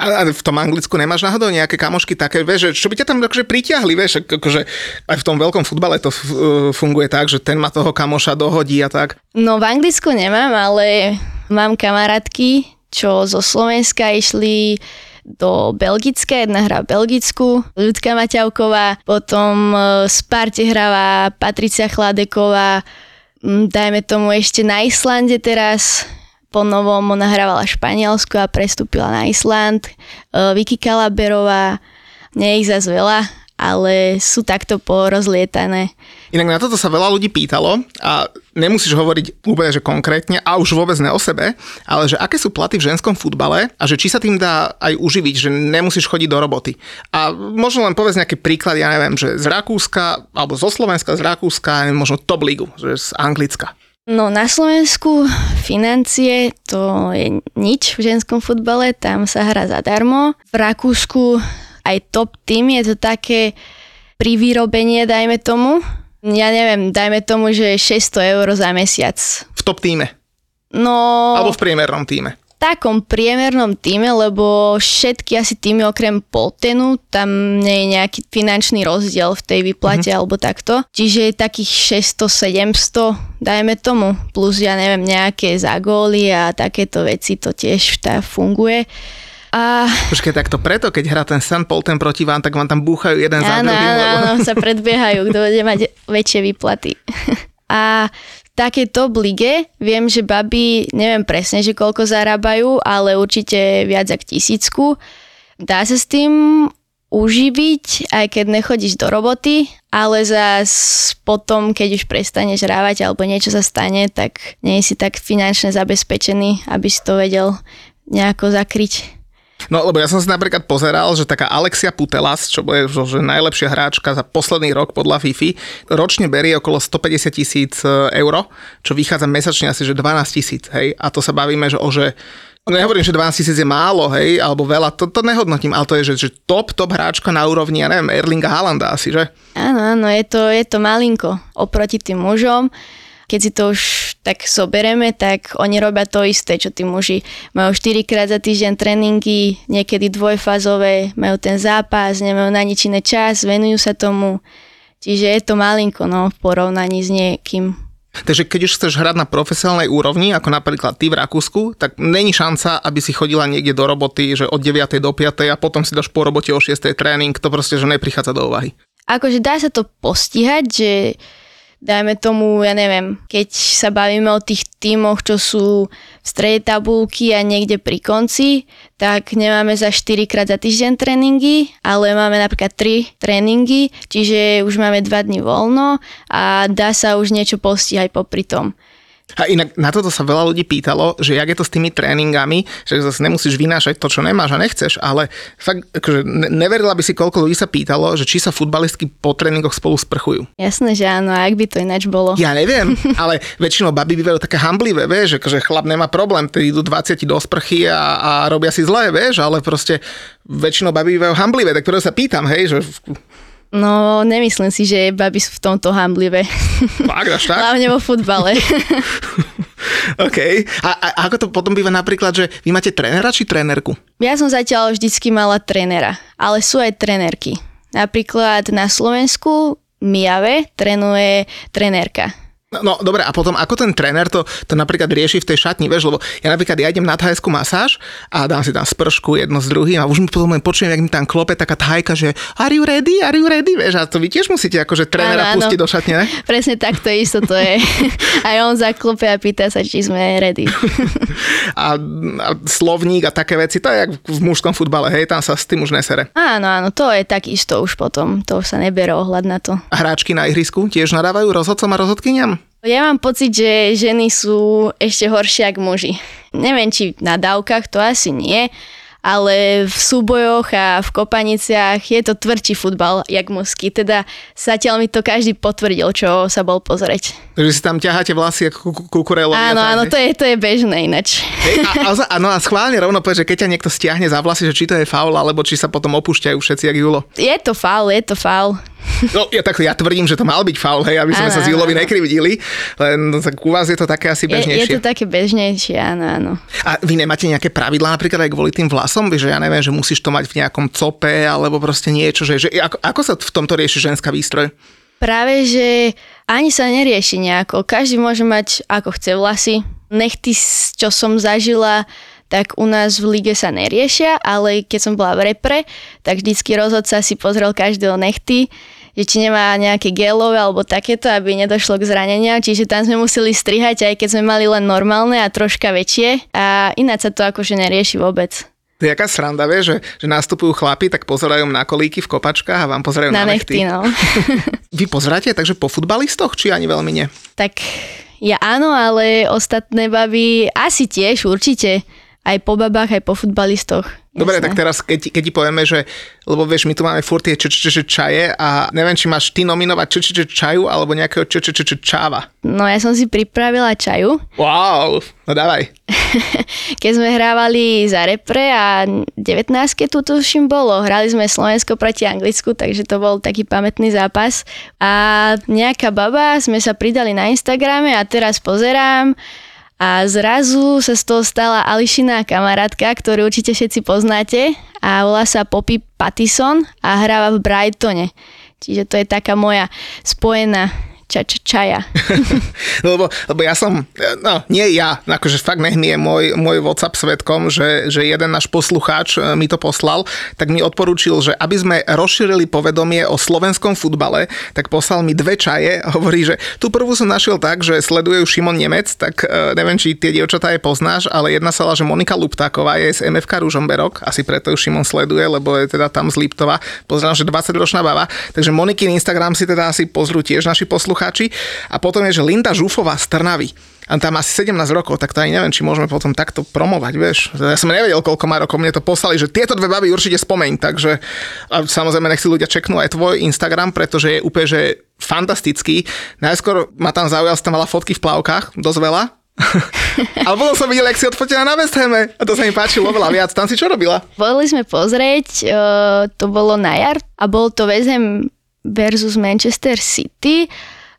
A v tom Anglicku nemáš náhodou nejaké kamošky také, vieš, čo by ťa tam akože pritiahli, vieš, akože aj v tom veľkom futbale to funguje tak, že ten ma toho kamoša dohodí a tak. No v Anglicku nemám, ale mám kamarátky, čo zo Slovenska išli do Belgicka, jedna hra v Belgicku, Ľudka Maťavková, potom z Sparte hráva Patricia Chladeková, dajme tomu ešte na Islande teraz. Po novom ona hrávala Španielsko a prestúpila na Island. Vicky Kalaberová, nie ich zas veľa, ale sú takto porozlietané. Inak na toto sa veľa ľudí pýtalo a nemusíš hovoriť úplne, že konkrétne a už vôbec ne o sebe, ale že aké sú platy v ženskom futbale a že či sa tým dá aj uživiť, že nemusíš chodiť do roboty. A možno len povedz nejaký príklad, ja neviem, že z Rakúska alebo zo Slovenska, z Rakúska, možno top ligu, že z Anglicka. No na Slovensku financie to je nič v ženskom futbale, tam sa hrá zadarmo. V Rakúsku aj top tým je to také privyrobenie, dajme tomu. Ja neviem, dajme tomu, že šesťsto eur za mesiac. V top týme? No... Alebo v priemernom týme? V takom priemernom týme, lebo všetky asi týmy okrem Pöltenu, tam nie je nejaký finančný rozdiel v tej výplate, mhm, alebo takto. Čiže takých šesťsto sedemsto dajme tomu, plus ja neviem, nejaké zagóly a takéto veci, to tiež tá funguje. A... Počkej, tak to preto, keď hrá ten Sankt Pölten proti vám, tak vám tam búchajú jeden za druhým. Áno, áno, sa predbiehajú, kto bude mať väčšie výplaty. A v takejto lige viem, že baby, neviem presne, že koľko zarábajú, ale určite viac ako tisícku. Dá sa s tým uživiť, aj keď nechodíš do roboty, ale zas potom, keď už prestaneš hrávať alebo niečo sa stane, tak nie si tak finančne zabezpečený, aby si to vedel nejako zakryť. No, lebo ja som si napríklad pozeral, že taká Alexia Putellas, čo bude že najlepšia hráčka za posledný rok podľa FIFA, ročne berie okolo stopäťdesiat tisíc eur, čo vychádza mesačne asi, že dvanásť tisíc, hej? A to sa bavíme, že o že... Nehovorím, že dvanásť tisíc je málo, hej, alebo veľa, to, to nehodnotím, ale to je, že, že top, top hráčka na úrovni, ja neviem, Erlinga Haalanda asi, že? Áno, áno, je to, je to malinko oproti tým mužom. Keď si to už tak sobereme, tak oni robia to isté, čo tí muži. Majú štyrikrát za týždeň tréningy, niekedy dvojfázové, majú ten zápas, nemajú na nič iné čas, venujú sa tomu. Čiže je to malinko, no, v porovnaní s niekým. Takže keď už chceš hrať na profesionálnej úrovni, ako napríklad ty v Rakúsku, tak není šanca, aby si chodila niekde do roboty, že od deviatej do piatej a potom si dáš po robote o šiestej tréning, to proste, že neprichádza do úvahy. Akože dá sa to postihať, že... Dajme tomu, ja neviem, keď sa bavíme o tých tímoch, čo sú v strede tabulky a niekde pri konci, tak nemáme za štyrikrát za týždeň tréningy, ale máme napríklad tri tréningy, čiže už máme dva dni voľno a dá sa už niečo postihať popri tom. A inak na toto sa veľa ľudí pýtalo, že jak je to s tými tréningami, že zase nemusíš vynášať to, čo nemáš a nechceš, ale fakt, akože neverila by si, koľko ľudí sa pýtalo, že či sa futbalistky po tréningoch spolu sprchujú. Jasné, že áno, a ak by to ináč bolo? Ja neviem, ale väčšinou baby bývajú také hamblivé, vieš, že akože chlap nemá problém, tedy idú dvadsať do sprchy a, a robia si zlé, vieš, ale proste väčšinou baby bývajú hamblivé, tak preto sa pýtam, hej, že... No, nemyslím si, že baby sú v tomto hamblivé. Fakt, až tak? Hlavne vo futbale. OK. A, a ako to potom býva napríklad, že vy máte trénera či trénerku? Ja som zatiaľ vždycky mala trénera, ale sú aj trénerky. Napríklad na Slovensku Mijave trénuje trénerka. No, dobre, a potom ako ten tréner to, to napríklad rieši v tej šatni, vieš, lebo ja napríklad ja idem na thajskú masáž a dám si tam spršku jedno s druhým a už mi potom len počujem, jak mi tam klope taká thajka, že are you ready, are you ready, vieš, a to vy tiež musíte akože trénera pustiť do šatne, ne? Presne tak, to isto to je. Aj on zaklope a pýta sa, či sme ready. a, a slovník a také veci, to je jak v mužskom futbale, hej, tam sa s tým už nesere. Áno, áno, to je tak isto už potom, to už sa neberú ohľad na to. A hráčky na ihrisku tiež nadávajú rozhodcom a rozhodkyniam? Ja mám pocit, že ženy sú ešte horšie ako muži. Neviem, či na dávkach, to asi nie, ale v súbojoch a v kopaniciach je to tvrdší futbal, jak mužský. Teda zatiaľ mi to každý potvrdil, čo sa bol pozrieť. Takže si tam ťaháte vlasy ako kukureľovňa. Áno, áno, to je, to je bežné inač. Hej, a, a, no a schválne rovno povedz, že keď ťa niekto stiahne za vlasy, že či to je faul, alebo či sa potom opúšťajú všetci jak Julo. Je to faul, je to faul. No ja tak ja tvrdím, že to mal byť faul, hej, aby sme áno, sa Zilovi nekrividili, len tak u vás je to také asi bežnejšie. Je, je to také bežnejšie, áno, áno. A vy nemáte nejaké pravidlá napríklad aj kvôli tým vlasom, že ja neviem, že musíš to mať v nejakom cope alebo proste niečo, že, že ako, ako sa v tomto rieši ženská výstroj? Práve, že ani sa nerieši nejako. Každý môže mať ako chce vlasy. Nechty, čo som zažila, tak u nás v lige sa neriešia, ale keď som bola v repre, tak vždycky rozhodca si pozrel každého nechty, že či nemá nejaké gelové alebo takéto, aby nedošlo k zranenia. Čiže tam sme museli strihať, aj keď sme mali len normálne a troška väčšie. A ináč sa to akože nerieši vôbec. To je jaká sranda, vieš, že, že nastupujú chlapi, tak pozerajú na kolíky v kopačkách a vám pozerajú na, na nechty. No. Vy pozeráte takže po futbalistoch, či ani veľmi nie? Tak ja áno, ale ostatné baby asi tiež určite. Aj po babách, aj po futbalistoch. Dobre, jasné. Tak teraz, keď, keď ti povieme, že, lebo vieš, my tu máme furt tie č, č, č, čaje a neviem, či máš ty nominovať č, č, č, čaju alebo nejakého č, č, č, č, čáva. No ja som si pripravila čaju. Wow, no dávaj. Keď sme hrávali za repre a devätnástke tu tuším bolo, hrali sme Slovensko proti Anglicku, takže to bol taký pamätný zápas. A nejaká baba, sme sa pridali na Instagrame a teraz pozerám, a zrazu sa z toho stala Ališina kamarátka, ktorú určite všetci poznáte a volá sa Poppy Pattison a hráva v Brightone. Čiže to je taká moja spojená ča- ča- čaja. lebo, lebo ja som, no nie ja, akože fakt nech mi je môj, môj WhatsApp svedkom, že, že jeden náš poslucháč mi to poslal, tak mi odporúčil, že aby sme rozšírili povedomie o slovenskom futbale, tak poslal mi dve čaje a hovorí, že tú prvú som našiel tak, že sleduje ju Šimon Nemec, tak neviem, či tie dievčatá je poznáš, ale jedna sa volá, že Monika Luptáková je z em ef ká Ružomberok, asi preto ju Šimon sleduje, lebo je teda tam z Liptova, poznám, že dvadsaťročná baba, takže Monikin Instagram si teda asi pozrú tiež naši poslucháči. A potom je, že Linda Žufová z Trnavy. A tam asi sedemnásť rokov, tak to ani neviem, či môžeme potom takto promovať, vieš. Ja som nevedel, koľko má rokov, mne to poslali, že tieto dve baby určite spomeň, takže a samozrejme nech si ľudia čeknú aj tvoj Instagram, pretože je úplne, že fantastický. Najskôr ma tam zaujal, že tam mala fotky v plavkách, dosť veľa. Ale potom som videl, ak si odfotená na West Hame a to sa mi páčilo oveľa viac. Tam si čo robila? Volili sme pozrieť, to bolo na jar a bol to West Ham versus Manchester City.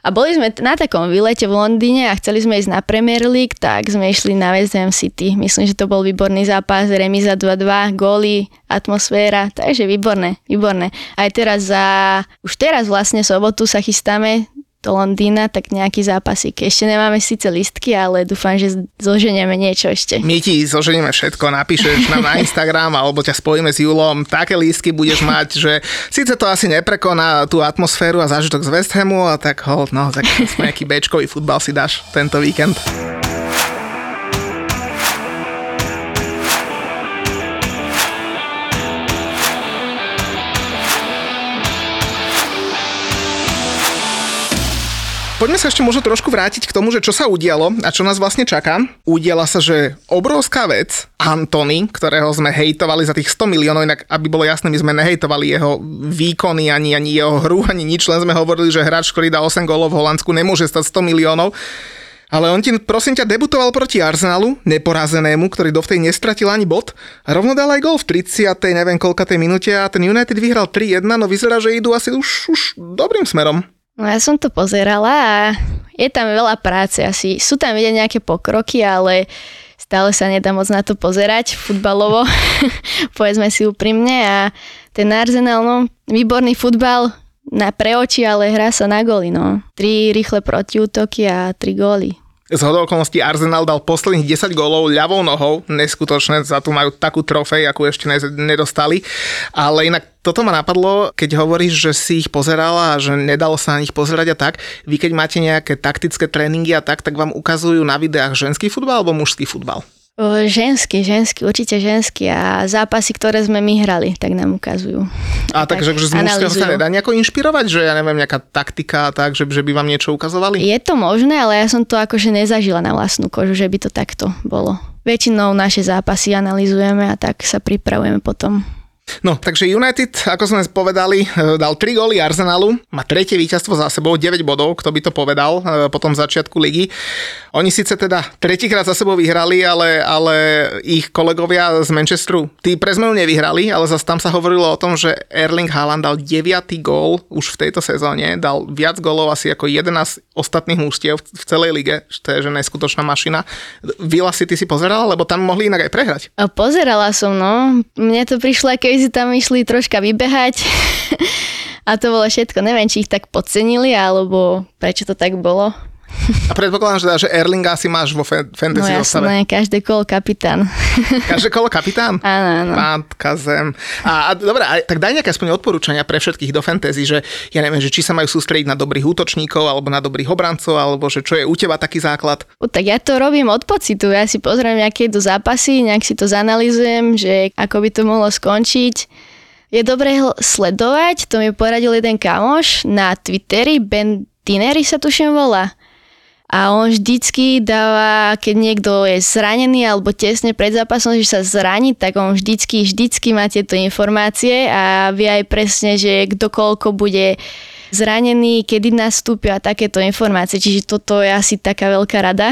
A boli sme na takom výlete v Londýne a chceli sme ísť na Premier League, tak sme išli na West Ham City. Myslím, že to bol výborný zápas, remíza dva dva, góly, atmosféra, takže výborné, výborné. Aj teraz za, už teraz vlastne sobotu sa chystáme do Londýna, tak nejaký zápasík. Ešte nemáme síce lístky, ale dúfam, že zoženieme niečo ešte. My ti zoženieme všetko, napíšeš nám na Instagram alebo ťa spojíme s Julom, také lístky budeš mať, že síce to asi neprekoná tú atmosféru a zážitok z West Hamu, a tak hold, no, tak nejaký béčkový futbal si dáš tento víkend. Poďme sa ešte možno trošku vrátiť k tomu, že čo sa udialo a čo nás vlastne čaká. Udiala sa, že obrovská vec, Ivan Toney, ktorého sme hejtovali za tých sto miliónov, inak aby bolo jasné, my sme nehejtovali jeho výkony, ani, ani jeho hru, ani nič, len sme hovorili, že hráč, ktorý dá osem gólov v Holandsku, nemôže stať sto miliónov. Ale on ti, prosím ťa, debutoval proti Arsenalu, neporazenému, ktorý dovtedy nestratil ani bod. A rovno dal aj gól v tridsiatej neviem koľkatej minúte a ten United vyhral tri jedna, no vyzerá, že idú asi už, už dobrým smerom. No ja som to pozerala a je tam veľa práce asi. Sú tam vidieť nejaké pokroky, ale stále sa nedá moc na to pozerať futbalovo, povedzme si úprimne. A ten Arsenal, no, výborný futbal na preoči, ale hrá sa na góly, no. Tri rýchle protiútoky a tri góly. Zhodou okolností Arsenal dal posledných desať gólov ľavou nohou, neskutočné, za tu majú takú trofej, akú ešte nedostali, ale inak toto ma napadlo, keď hovoríš, že si ich pozerala a že nedalo sa na nich pozerať a tak, vy keď máte nejaké taktické tréningy a tak, tak vám ukazujú na videách ženský futbal alebo mužský futbal? Ženský, ženský, určite ženský a zápasy, ktoré sme my hrali, tak nám ukazujú. A, a takže tak, z mužského sa nedá nejako inšpirovať, že ja neviem, nejaká taktika a tak, že, že by vám niečo ukazovali? Je to možné, ale ja som to akože nezažila na vlastnú kožu, že by to takto bolo. Väčšinou naše zápasy analyzujeme a tak sa pripravujeme potom. No, takže United, ako sme povedali, dal tri góly Arsenalu, má tretie víťazstvo za sebou, deväť bodov, kto by to povedal po tom začiatku ligy. Oni síce teda tretíkrát za sebou vyhrali, ale, ale ich kolegovia z Manchesteru, tí pre zmenu nevyhrali, ale zase tam sa hovorilo o tom, že Erling Haaland dal deviaty gól už v tejto sezóne, dal viac gólov asi ako jedenásť ostatných mužstiev v celej lige, to je že neskutočná mašina. Vila si, ty si pozerala, lebo tam mohli inak aj prehrať. Pozerala som, no. Mne to prišlo, keď si tam išli troška vybehať a to bolo všetko. Neviem, či ich tak podcenili, alebo prečo to tak bolo. A predpokladám, že, že Erlinga si máš vo fantasy zostave. No jasné, každé kolo kapitán. Každé kolo kapitán? Áno, áno. Pátka zem. A, a dobre, tak daj nejaké aspoň odporúčania pre všetkých do fantasy, že ja neviem, že či sa majú sústrediť na dobrých útočníkov, alebo na dobrých obrancov, alebo že čo je u teba taký základ? U, tak ja to robím od pocitu. Ja si pozriem, aké idú zápasy, nejak si to zanalizujem, že ako by to mohlo skončiť. Je dobré sledovať, to mi poradil jeden kamoš na Twitteri, Ben Tineri sa tuším volá. A on vždycky dáva, keď niekto je zranený alebo tesne pred zápasom, že sa zraní, tak on vždycky, vždycky má tieto informácie a vie aj presne, že kdokoľko bude zranený, kedy nastúpi a takéto informácie. Čiže toto je asi taká veľká rada.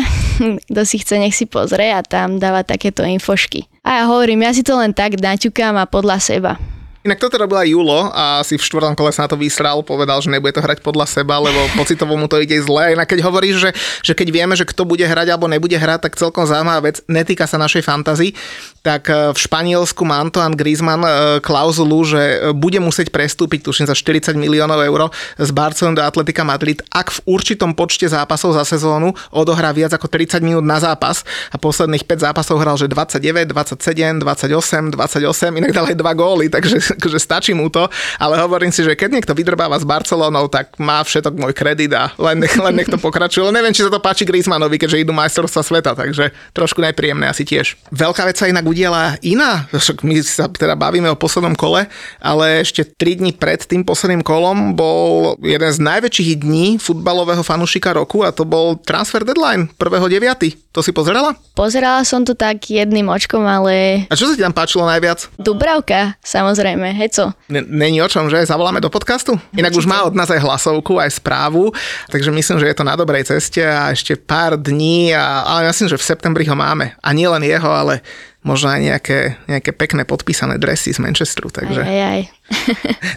Kto si chce, nech si pozrie a tam dáva takéto infošky. A ja hovorím, ja si to len tak naťukám a podľa seba. Inak toto robila Julo a si v štvrtom kole sa na to vysral, povedal, že nebude to hrať podľa seba, lebo pocitovo mu to ide zle. Inak keď hovoríš, že, že keď vieme, že kto bude hrať alebo nebude hrať, tak celkom zaujímavá vec, netýka sa našej fantasy, tak v Španielsku má Antoine Griezmann klauzulu, že bude musieť prestúpiť, tuším, za štyridsať miliónov eur z Barcelony do Atletika Madrid, ak v určitom počte zápasov za sezónu odohrá viac ako tridsať minút na zápas a posledných päť zápasov hral, že dvadsaťdeväť, dvadsaťsedem, dvadsaťosem, dvadsaťosem, inak dal aj dva góly, takže že stačí mu to, ale hovorím si, že keď niekto vydrbáva s Barcelonou, tak má všetok môj kredit a len, len nech to pokračuje. Neviem, či sa to páči Griezmannovi, keďže idú majstrovstvá sveta, takže trošku nepríjemné asi tiež. Veľká vec sa inak udiela iná, my sa teda bavíme o poslednom kole, ale ešte tri dni pred tým posledným kolom bol jeden z najväčších dní futbalového fanúšika roku a to bol transfer deadline prvého deviateho To si pozerala? Pozerala som to tak jedným očkom, ale... A čo sa ti tam páčilo najviac? Dubravka, samozrejme. Heco. N- Není o čom, že? Zavoláme do podcastu? Inak Určite. Už má od nás aj hlasovku, aj správu, takže myslím, že je to na dobrej ceste a ešte pár dní, a, ale myslím, že v septembri ho máme. A nie len jeho, ale možno aj nejaké, nejaké pekné podpísané dresy z Manchesteru. Takže... Aj, aj, aj.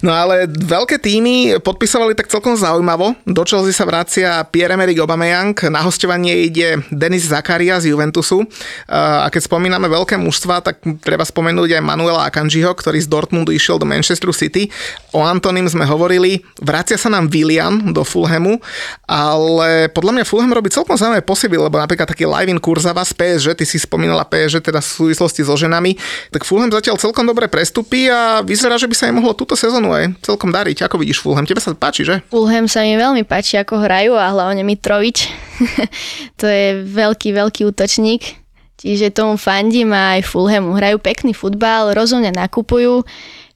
No ale veľké týmy podpisovali tak celkom zaujímavo. Do Chelsea sa vracia Pierre-Emerick Aubameyang, na hosťovanie ide Denis Zakaria z Juventusu. A keď spomíname veľké mužstva, tak treba spomenúť aj Manuela Akanjiho, ktorý z Dortmundu išiel do Manchesteru City. O Antonym sme hovorili. Vracia sa nám Willian do Fulhamu, ale podľa mňa Fulham robí celkom zaujímavé posily, lebo napríklad taký Lajvin Kurzava z pé es gé, ty si spomínala pé es gé, teda sú súvislosti so ženami, tak Fulham zatiaľ celkom dobre prestupí a vyzerá, že by sa im mohlo túto sezónu aj celkom dariť. Ako vidíš Fulham? Tebe sa páči, že? Fulham sa mi veľmi páči, ako hrajú a hlavne Mitrovič. To je veľký, veľký útočník. Čiže tomu fandím a aj Fulhamu. Hrajú pekný futbal, rozumne nakupujú.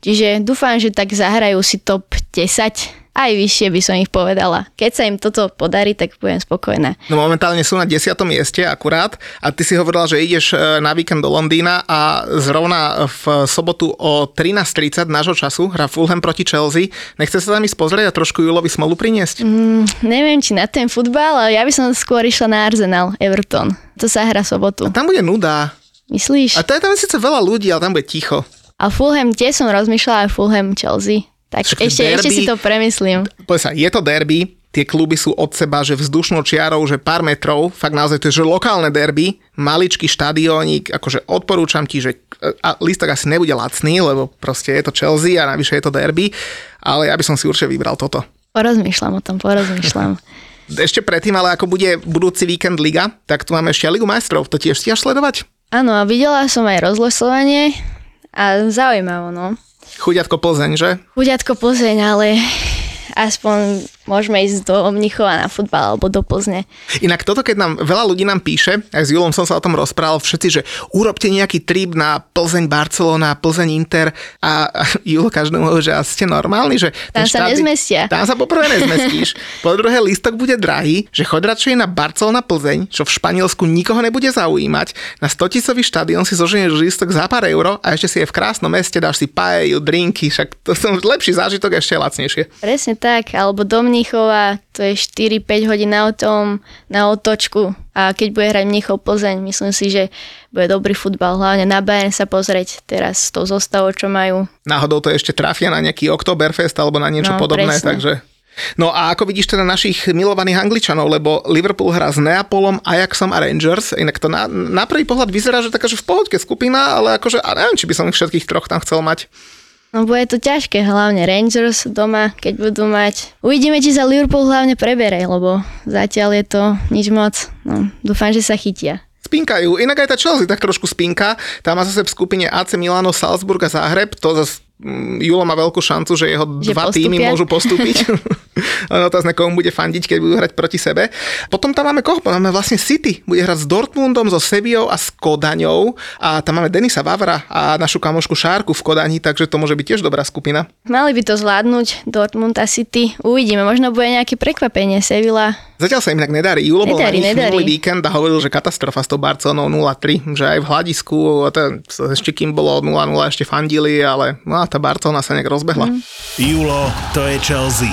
Čiže dúfam, že tak zahrajú si top desať. Aj vyššie by som ich povedala. Keď sa im toto podarí, tak budem spokojná. No momentálne sú na desiatom mieste akurát a ty si hovorila, že ideš na víkend do Londýna a zrovna v sobotu o trinásť tridsať nášho času hrá Fulham proti Chelsea. Nechce sa tam ísť pozrieť a trošku Julovi smolu priniesť? Mm, neviem, či na ten futbal, ale ja by som skôr išla na Arsenal, Everton. To sa hrá sobotu. A tam bude nuda. Myslíš? A to je tam síce veľa ľudí, ale tam bude ticho. A Fulham, tiež som rozmýšľala aj Fulham, Chelsea. Tak ešte, ešte si to premyslím. Poď sa, je to derby, tie kluby sú od seba, že vzdušnou čiarou, že pár metrov, fakt naozaj to je, že lokálne derby, maličký štadiónik, akože odporúčam ti, že lístok asi nebude lacný, lebo proste je to Chelsea a navyše je to derby, ale ja by som si určite vybral toto. Porozmýšľam o tom, porozmýšľam. Ešte predtým, ale ako bude budúci víkend liga, tak tu máme ešte Ligu majstrov, to tiež stiaž sledovať? Áno, a videla som aj rozlosovanie a zaujímavo, no. Chuďatko Plzeň, že? Chuďatko Plzeň, ale aspoň môžeme ísť do Mnichova na futbal alebo do Plzne. Inak toto, keď nám veľa ľudí nám píše, aj s Julom som sa o tom rozprával, všetci, že urobte nejaký trip na Plzeň Barcelona, Plzeň Inter a, a Julo každému, že ste normálni, že tam sa štáty, nezmestia. Tam sa poprvé nezmestíš. Po druhé, lístok bude drahý, že choď radšej na Barcelona Plzeň, čo v Španielsku nikoho nebude zaujímať. Na stotisový štadión si zoženieš lístok za pár euro a ešte si je v krásnom meste, dáš si paeju, drinky, však to som lepší zážitok, ešte lacnejšie. Presne tak, alebo do Mnichova, to je štyri päť hodín na autom, na otočku. A keď bude hrať Mnichov Plzeň, myslím si, že bude dobrý futbal, hlavne na Bayern sa pozrieť teraz s tou zostavou, čo majú. Náhodou to ešte trafia na nejaký Oktoberfest alebo na niečo no, podobné, presne. Takže... No a ako vidíš teda našich milovaných Angličanov, lebo Liverpool hrá s Neapolom, Ajaxom a Rangers, inak to na, na prvý pohľad vyzerá, že taká, že v pohodke skupina, ale akože, a neviem, či by som ich všetkých troch tam chcel mať. No bude to ťažké, hlavne Rangers doma, keď budú mať. Uvidíme, či sa Liverpool hlavne preberie, lebo zatiaľ je to nič moc. No, dúfam, že sa chytia. Spinkajú. Inak aj tá Chelsea tak trošku spinka. Tá má zase v skupine á cé Milano, Salzburg a Záhreb. To zase Julo má veľkú šancu, že jeho že dva postupia. Týmy môžu postúpiť. Ono otázne, komu bude fandiť, keď budú hrať proti sebe. Potom tam máme koho? Máme vlastne City. Bude hrať s Dortmundom, so Sevillou a s Kodaňou. A tam máme Denisa Vavra a našu kamošku Šárku v Kodani, takže to môže byť tiež dobrá skupina. Mali by to zvládnuť Dortmund a City. Uvidíme, možno bude nejaké prekvapenie Sevilla. Zatiaľ sa im tak nedarí. Julo bol na nich minulý víkend a hovoril, že katastrofa s tou Barcelonou nula tri, že aj v hľadisku, to ešte kým bolo nula nula, ešte fandili, ale no, tá Barcelona sa nejak rozbehla. Mm. Julo, to je Chelsea.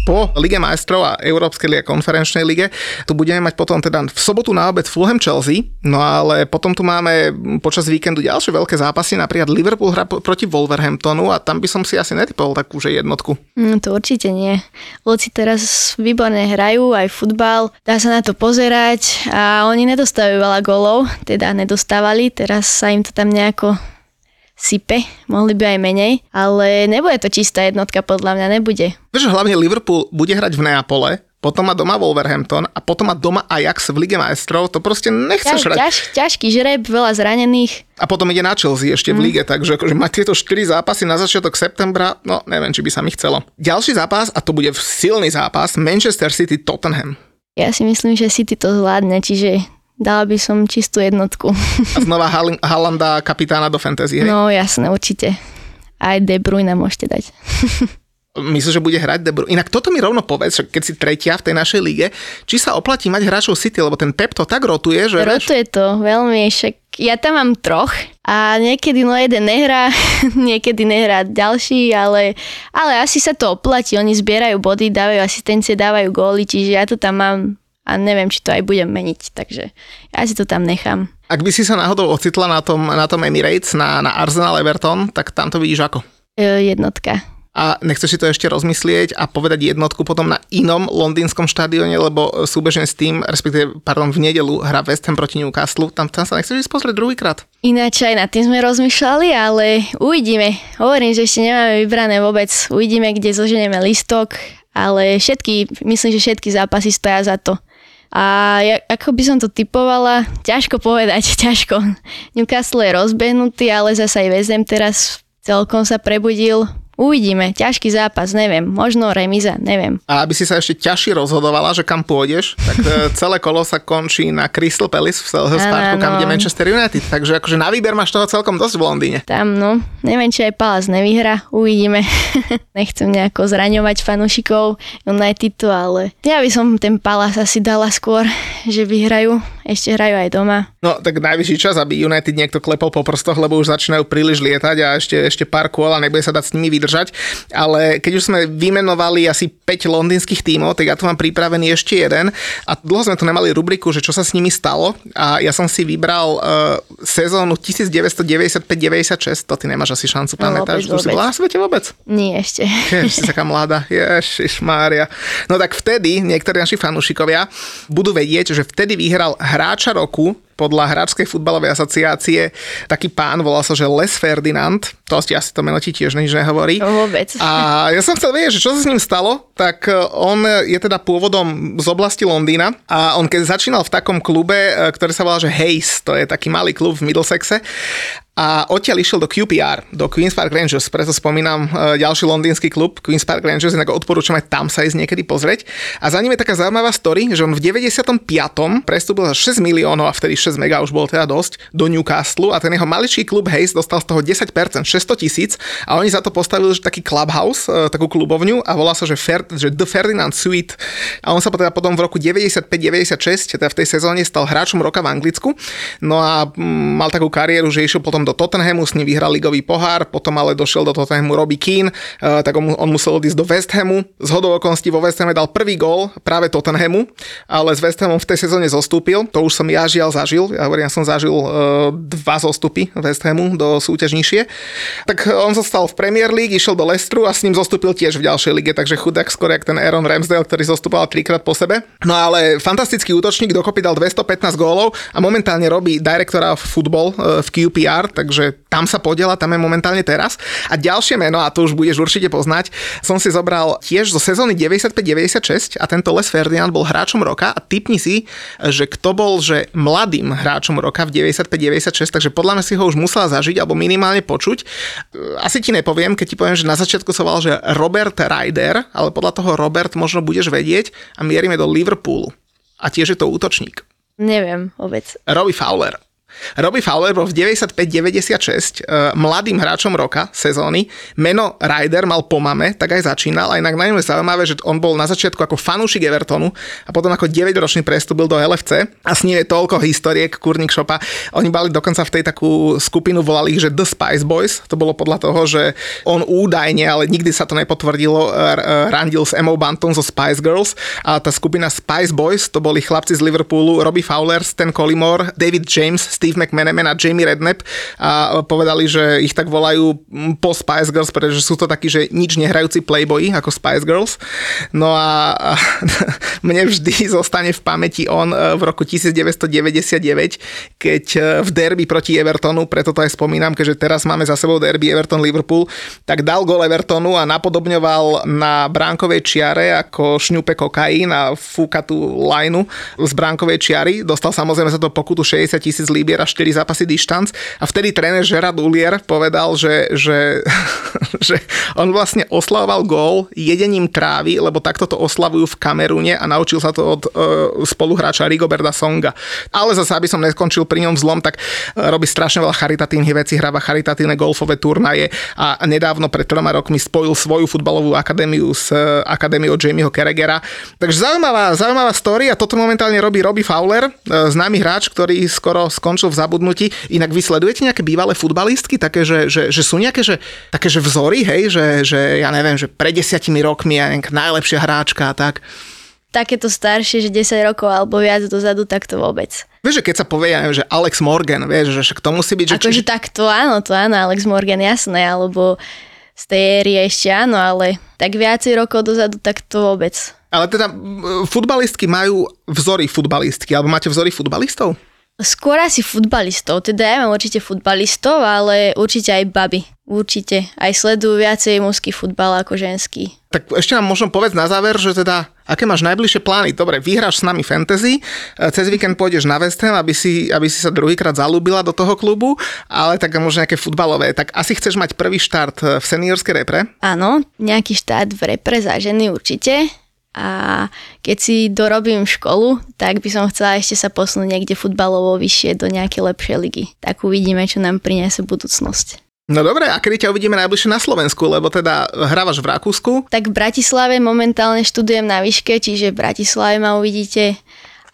Po Lige majstrov a Európskej lige konferenčnej lige tu budeme mať potom teda v sobotu na obed Fulham Chelsea, no ale potom tu máme počas víkendu ďalšie veľké zápasy, napríklad Liverpool hra proti Wolverhamptonu a tam by som si asi netypoval takú, že jednotku. No to určite nie. Loci teraz výborne hrajú aj futbal, dá sa na to pozerať a oni nedostávajú veľa golov, teda nedostávali, teraz sa im to tam nejako sype, mohli by aj menej, ale nebude to čistá jednotka, podľa mňa nebude. Vieš, hlavne Liverpool bude hrať v Neapole, potom má doma Wolverhampton a potom má doma Ajax v Lige majstrov, to proste nechceš hrať. Ťaž, ťažký žreb, veľa zranených. A potom ide na Chelsea ešte mm. v lige, takže akože mať tieto štyri zápasy na začiatok septembra, no neviem, či by sa mi chcelo. Ďalší zápas, a to bude silný zápas, Manchester City Tottenham. Ja si myslím, že City to zvládne, čiže... Dala by som čistú jednotku. A znova Haalanda, kapitána do fantasy, hej? No jasné, určite. Aj De Bruyne môžete dať. Myslím, že bude hrať De Bruyne. Inak toto mi rovno povedz, keď si tretia v tej našej lige, či sa oplatí mať hráčov City, lebo ten Pep to tak rotuje, že... Rotuje to veľmi, však ja tam mám troch a niekedy no jeden nehrá, niekedy nehrá ďalší, ale, ale asi sa to oplatí. Oni zbierajú body, dávajú asistencie, dávajú góly, čiže ja to tam mám... A neviem, či to aj budem meniť, takže ja si to tam nechám. Ak by si sa náhodou ocitla na tom, na tom Emirates, na, na Arsenal Everton, tak tam to vidíš ako? E, jednotka. A nechceš si to ešte rozmyslieť a povedať jednotku potom na inom londýnskom štadióne, lebo súbežne s tým, respektíve, pardon, v nedeľu hra West Ham proti Newcastle, tam, tam sa nechceš ísť pozrieť druhýkrát. Ináč aj nad tým sme rozmýšľali, ale uvidíme. Hovorím, že ešte nemáme vybrané vôbec. Uvidíme, kde zoženieme listok, ale všetky, myslím, že všetky zápasy stoja za to. A ja, ako by som to typovala, ťažko povedať, ťažko. Newcastle je rozbehnutý, ale zasa aj West Ham teraz celkom sa prebudil. Uvidíme, ťažký zápas, neviem, možno remíza, neviem. A aby si sa ešte ťažšie rozhodovala, že kam pôjdeš, tak celé kolo sa končí na Crystal Palace v Selhurst Parku, no. Kam ide Manchester United, takže akože na výber máš toho celkom dosť v Londýne. Tam no, neviem, či aj Palace nevyhra, uvidíme. Nechcem nejako zraňovať fanúšikov Unitedu, ale ja by som ten Palace asi dala skôr, že vyhrajú. ešte hrajú aj doma. No tak najvyšší čas, aby United niekto klepol po prstoch, lebo už začínajú príliš lietať a ešte, ešte pár kôl a nebude sa dať s nimi vydržať. Ale keď už sme vymenovali asi päť londýnskych tímov, tak ja tu mám pripravený ešte jeden. A dlho sme tu nemali rubriku, že čo sa s nimi stalo. A ja som si vybral uh, sezónu devätnásť deväťdesiatpäť deväťdesiatšesť. To ty nemáš asi šancu pamätáš. No, už si bola na svete vôbec? Nie, ešte. Ježiš, si taká mladá. Ježišmária. No tak vtedy niektorí naši fanúšikovia budú vedieť, že vtedy vyhral hráča roku podľa Hráčskej futbalovej asociácie taký pán, volal sa, že Les Ferdinand. To asi to meno ti tiež nič nehovorí. Vôbec. A ja som chcel vedieť, že čo sa s ním stalo, tak on je teda pôvodom z oblasti Londýna a on keď začínal v takom klube, ktorý sa volá, že Hayes, to je taký malý klub v Middlesexe, a odtiaľ išiel do Q P R, do Queen's Park Rangers, preto spomínam ďalší londýnsky klub, Queen's Park Rangers, inak odporúčam aj tam sa ísť niekedy pozrieť. A za ním je taká zaujímavá story, že on v deväťdesiatom piatom prestúpil za šesť miliónov a vtedy šesť mega už bol teda dosť, do Newcastle a ten jeho maličký klub Hayes dostal z toho desať percent, šesťsto tisíc a oni za to postavili že taký clubhouse, takú klubovňu a volá sa, že, Fer, že The Ferdinand Suite a on sa teda potom v roku deväťdesiatpäť deväťdesiatšesť, teda v tej sezóne stal hráčom roka v Anglicku, no a mal takú kariéru, že išiel potom do Tottenhamu, s ním vyhral ligový pohár, potom ale došiel do Tottenhamu Robbie Keane, tak on, on musel odísť do West Hamu. Zhodou okolností vo West Hamu dal prvý gól práve Tottenhamu, ale s West Hamom v tej sezóne zostúpil. To už som ja žiaľ zažil. Ja hovorím, ja som zažil dva zostupy West Hamu do súťaž nižšie. Tak on zostal v Premier League, išiel do Leicesteru a s ním zostúpil tiež v ďalšej lige, takže chudák skôr jak ten Aaron Ramsdale, ktorý zostupoval trikrát po sebe. No ale fantastický útočník, dokopy dal dvestopätnásť gólov a momentálne robí direktora v futbol v Q P R. Takže tam sa podiela, tam je momentálne teraz. A ďalšie meno, a to už budeš určite poznať, som si zobral tiež zo sezóny deväťdesiatpäť deväťdesiatšesť a tento Les Ferdinand bol hráčom roka a tipni si, že kto bol že mladým hráčom roka v deväťdesiatpäť deväťdesiatšesť, takže podľa mňa si ho už musela zažiť alebo minimálne počuť. Asi ti nepoviem, keď ti poviem, že na začiatku sa volal, že Robert Ryder, ale podľa toho Robert možno budeš vedieť a mierime do Liverpoolu. A tiež je to útočník. Neviem vôbec. Robbie Fowler. Robbie Fowler bol v deväťdesiatpäť deväťdesiatšesť e, mladým hráčom roka sezóny. Meno Ryder mal po mame, tak aj začínal. A inak na ňom je zaujímavé, že on bol na začiatku ako fanúšik Evertonu a potom ako deväťročný prestúpil do L F C. A s ním je toľko historiek, kurník šopa. Oni mali dokonca v tej takú skupinu, volali ich, že The Spice Boys. To bolo podľa toho, že on údajne, ale nikdy sa to nepotvrdilo, randil s Emma Bunton zo Spice Girls. A tá skupina Spice Boys, to boli chlapci z Liverpoolu, Robbie Fowler, Stan Collymore, David James, Steve McManaman a Jamie Redknapp a povedali, že ich tak volajú po Spice Girls, pretože sú to takí, že nič nehrajúci playboyi ako Spice Girls. No a mne vždy zostane v pamäti on v roku devätnásť deväťdesiatdeväť, keď v derby proti Evertonu, preto to aj spomínam, keďže teraz máme za sebou derby Everton-Liverpool, tak dal gól Evertonu a napodobňoval na bránkovej čiare ako šňupe kokain a fúka tú lajnu z bránkovej čiary. Dostal samozrejme za to pokutu šesťdesiat tisíc líbier a štyri zápasy distanc a vtedy tréner Gerard Houllier povedal, že, že, že on vlastne oslavoval gól jedením trávy, lebo takto to oslavujú v Kamerune a naučil sa to od e, spoluhráča Rigoberta Songa. Ale zase, aby som neskončil pri ňom zlom, tak robí strašne veľa charitatívnych vecí, hráva charitatívne golfové turnaje a nedávno pred troma rokmi spojil svoju futbalovú akadémiu s akadémiou Jamieho Carragera. Takže zaujímavá, zaujímavá story a toto momentálne robí Robbie Fowler, známy hráč, ktorý skoro skončil v zabudnutí. Inak vy sledujete nejaké bývalé futbalistky, také, že, že, že sú nejaké že, také, že vzory, hej, že, že ja neviem, že pred desiatimi rokmi ja neviem, najlepšia hráčka a tak. Takéto staršie, že desať rokov alebo viac dozadu, tak to vôbec. Vieš, že keď sa povie, ja neviem, že Alex Morgan, vieš, že však to musí byť... Akože či... takto áno, to áno, Alex Morgan, jasné, alebo z tej éry ešte áno, ale tak viacej rokov dozadu, tak to vôbec. Ale teda futbalistky majú vzory futbalistky, alebo máte vzory futbalistov? Skôr asi futbalistov, teda ja mám určite futbalistov, ale určite aj baby. Určite. Aj sledujú viacej mužský futbal ako ženský. Tak ešte nám možno povedz na záver, že teda aké máš najbližšie plány. Dobre, vyhráš s nami fantasy, cez víkend pôjdeš na West Ham, aby si, aby si sa druhýkrát zalúbila do toho klubu, ale tak možno nejaké futbalové. Tak asi chceš mať prvý štart v seniorskej repre? Áno, nejaký štart v repre za ženy určite. A keď si dorobím školu, tak by som chcela ešte sa posunúť niekde futbalovo vyššie do nejakej lepšej ligy. Tak uvidíme, čo nám priniesie budúcnosť. No dobre, a kedy ťa uvidíme najbližšie na Slovensku, lebo teda hrávaš v Rakúsku? Tak v Bratislave momentálne študujem na výške, čiže v Bratislave ma uvidíte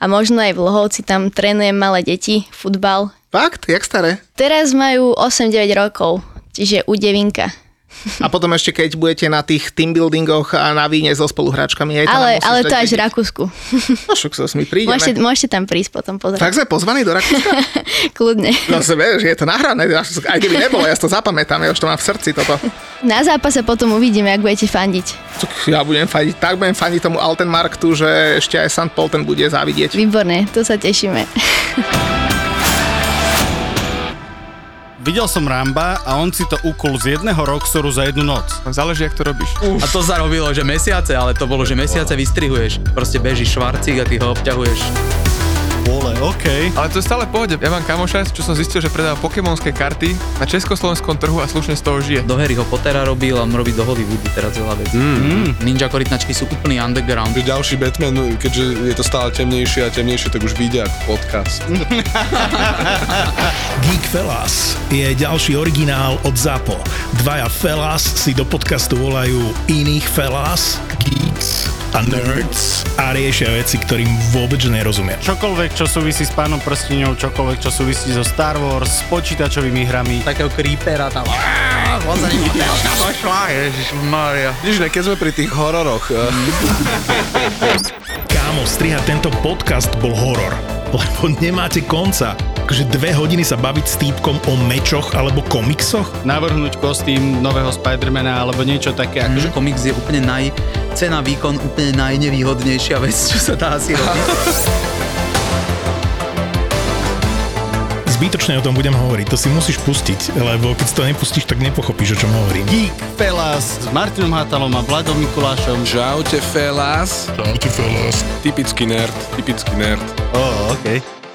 a možno aj v Lohovci, tam trénujem malé deti, futbal. Fakt? Jak staré? Teraz majú osem deväť rokov, čiže u devinka. A potom ešte, keď budete na tých teambuildingoch a na víne so spoluhráčkami. Aj to ale ale to až v Rakúsku. No šok sa mi príde. Môžete, môžete tam prísť potom pozrieť. Tak sme pozvaní do Rakúska? Kľudne. No sa vieš, je to nahrané. Aj keby nebolo, ja to zapamätám, ja už to mám v srdci toto. Na zápase potom uvidíme, ak budete fandiť. Ja budem fandiť, tak budem fandiť tomu Altenmarktu, že ešte aj Sankt Pölten bude závidieť. Výborné, to sa tešíme. Videl som Ramba a on si to ukol z jedného rocksoru za jednu noc. Záleží, jak to robíš. Uf. A to zarobilo, že mesiace, ale to bolo, že mesiace vystrihuješ. Proste bežíš švarcík a ty ho obťahuješ. Vole, okej. Okay. Ale to je stále pohode. Ja mám kamoša, čo som zistil, že predal pokémonské karty na československom trhu a slušne z toho žije. Do Harryho Pottera robil a on robí do Hollywoodu teraz veľa vecí. Mm. Ninja korytnačky sú úplný underground. Ďalší Batman, keďže je to stále temnejšie a temnejšie, tak už vyjde ako podcast. Geek Fellas je ďalší originál od Zapo. Dvaja Fellas si do podcastu volajú iných Fellas, Geeks a Nerds a riešia veci, ktorým vôbec nerozumia. Čokoľvek, čo súvisí s Pánom prsteňou, čokoľvek, čo súvisí so Star Wars, s počítačovými hrami. Takého creepera tam. Aaaa, voza nemotelka došla, ježišmaria. Vidíš, ne, keď sme pri tých hororoch. Kámo, strihať tento podcast bol horor, lebo nemáte konca. Takže dve hodiny sa baviť s týpkom o mečoch alebo komiksoch? Navrhnúť kostým nového Spidermana alebo niečo také. Mm. Akože komiks je úplne naj... cena, výkon úplne najnevýhodnejšia vec, čo sa dá asi robiť. Zbytočne o tom budem hovoriť, to si musíš pustiť, lebo keď to nepustíš, tak nepochopíš, o čom hovorím. Geek Fellas s Martinom Hátalom a Vladom Mikulášom. Čaute Fellas. Čaute Fellas. Typický nerd, typický nerd. Ó, oh, okej. Okay.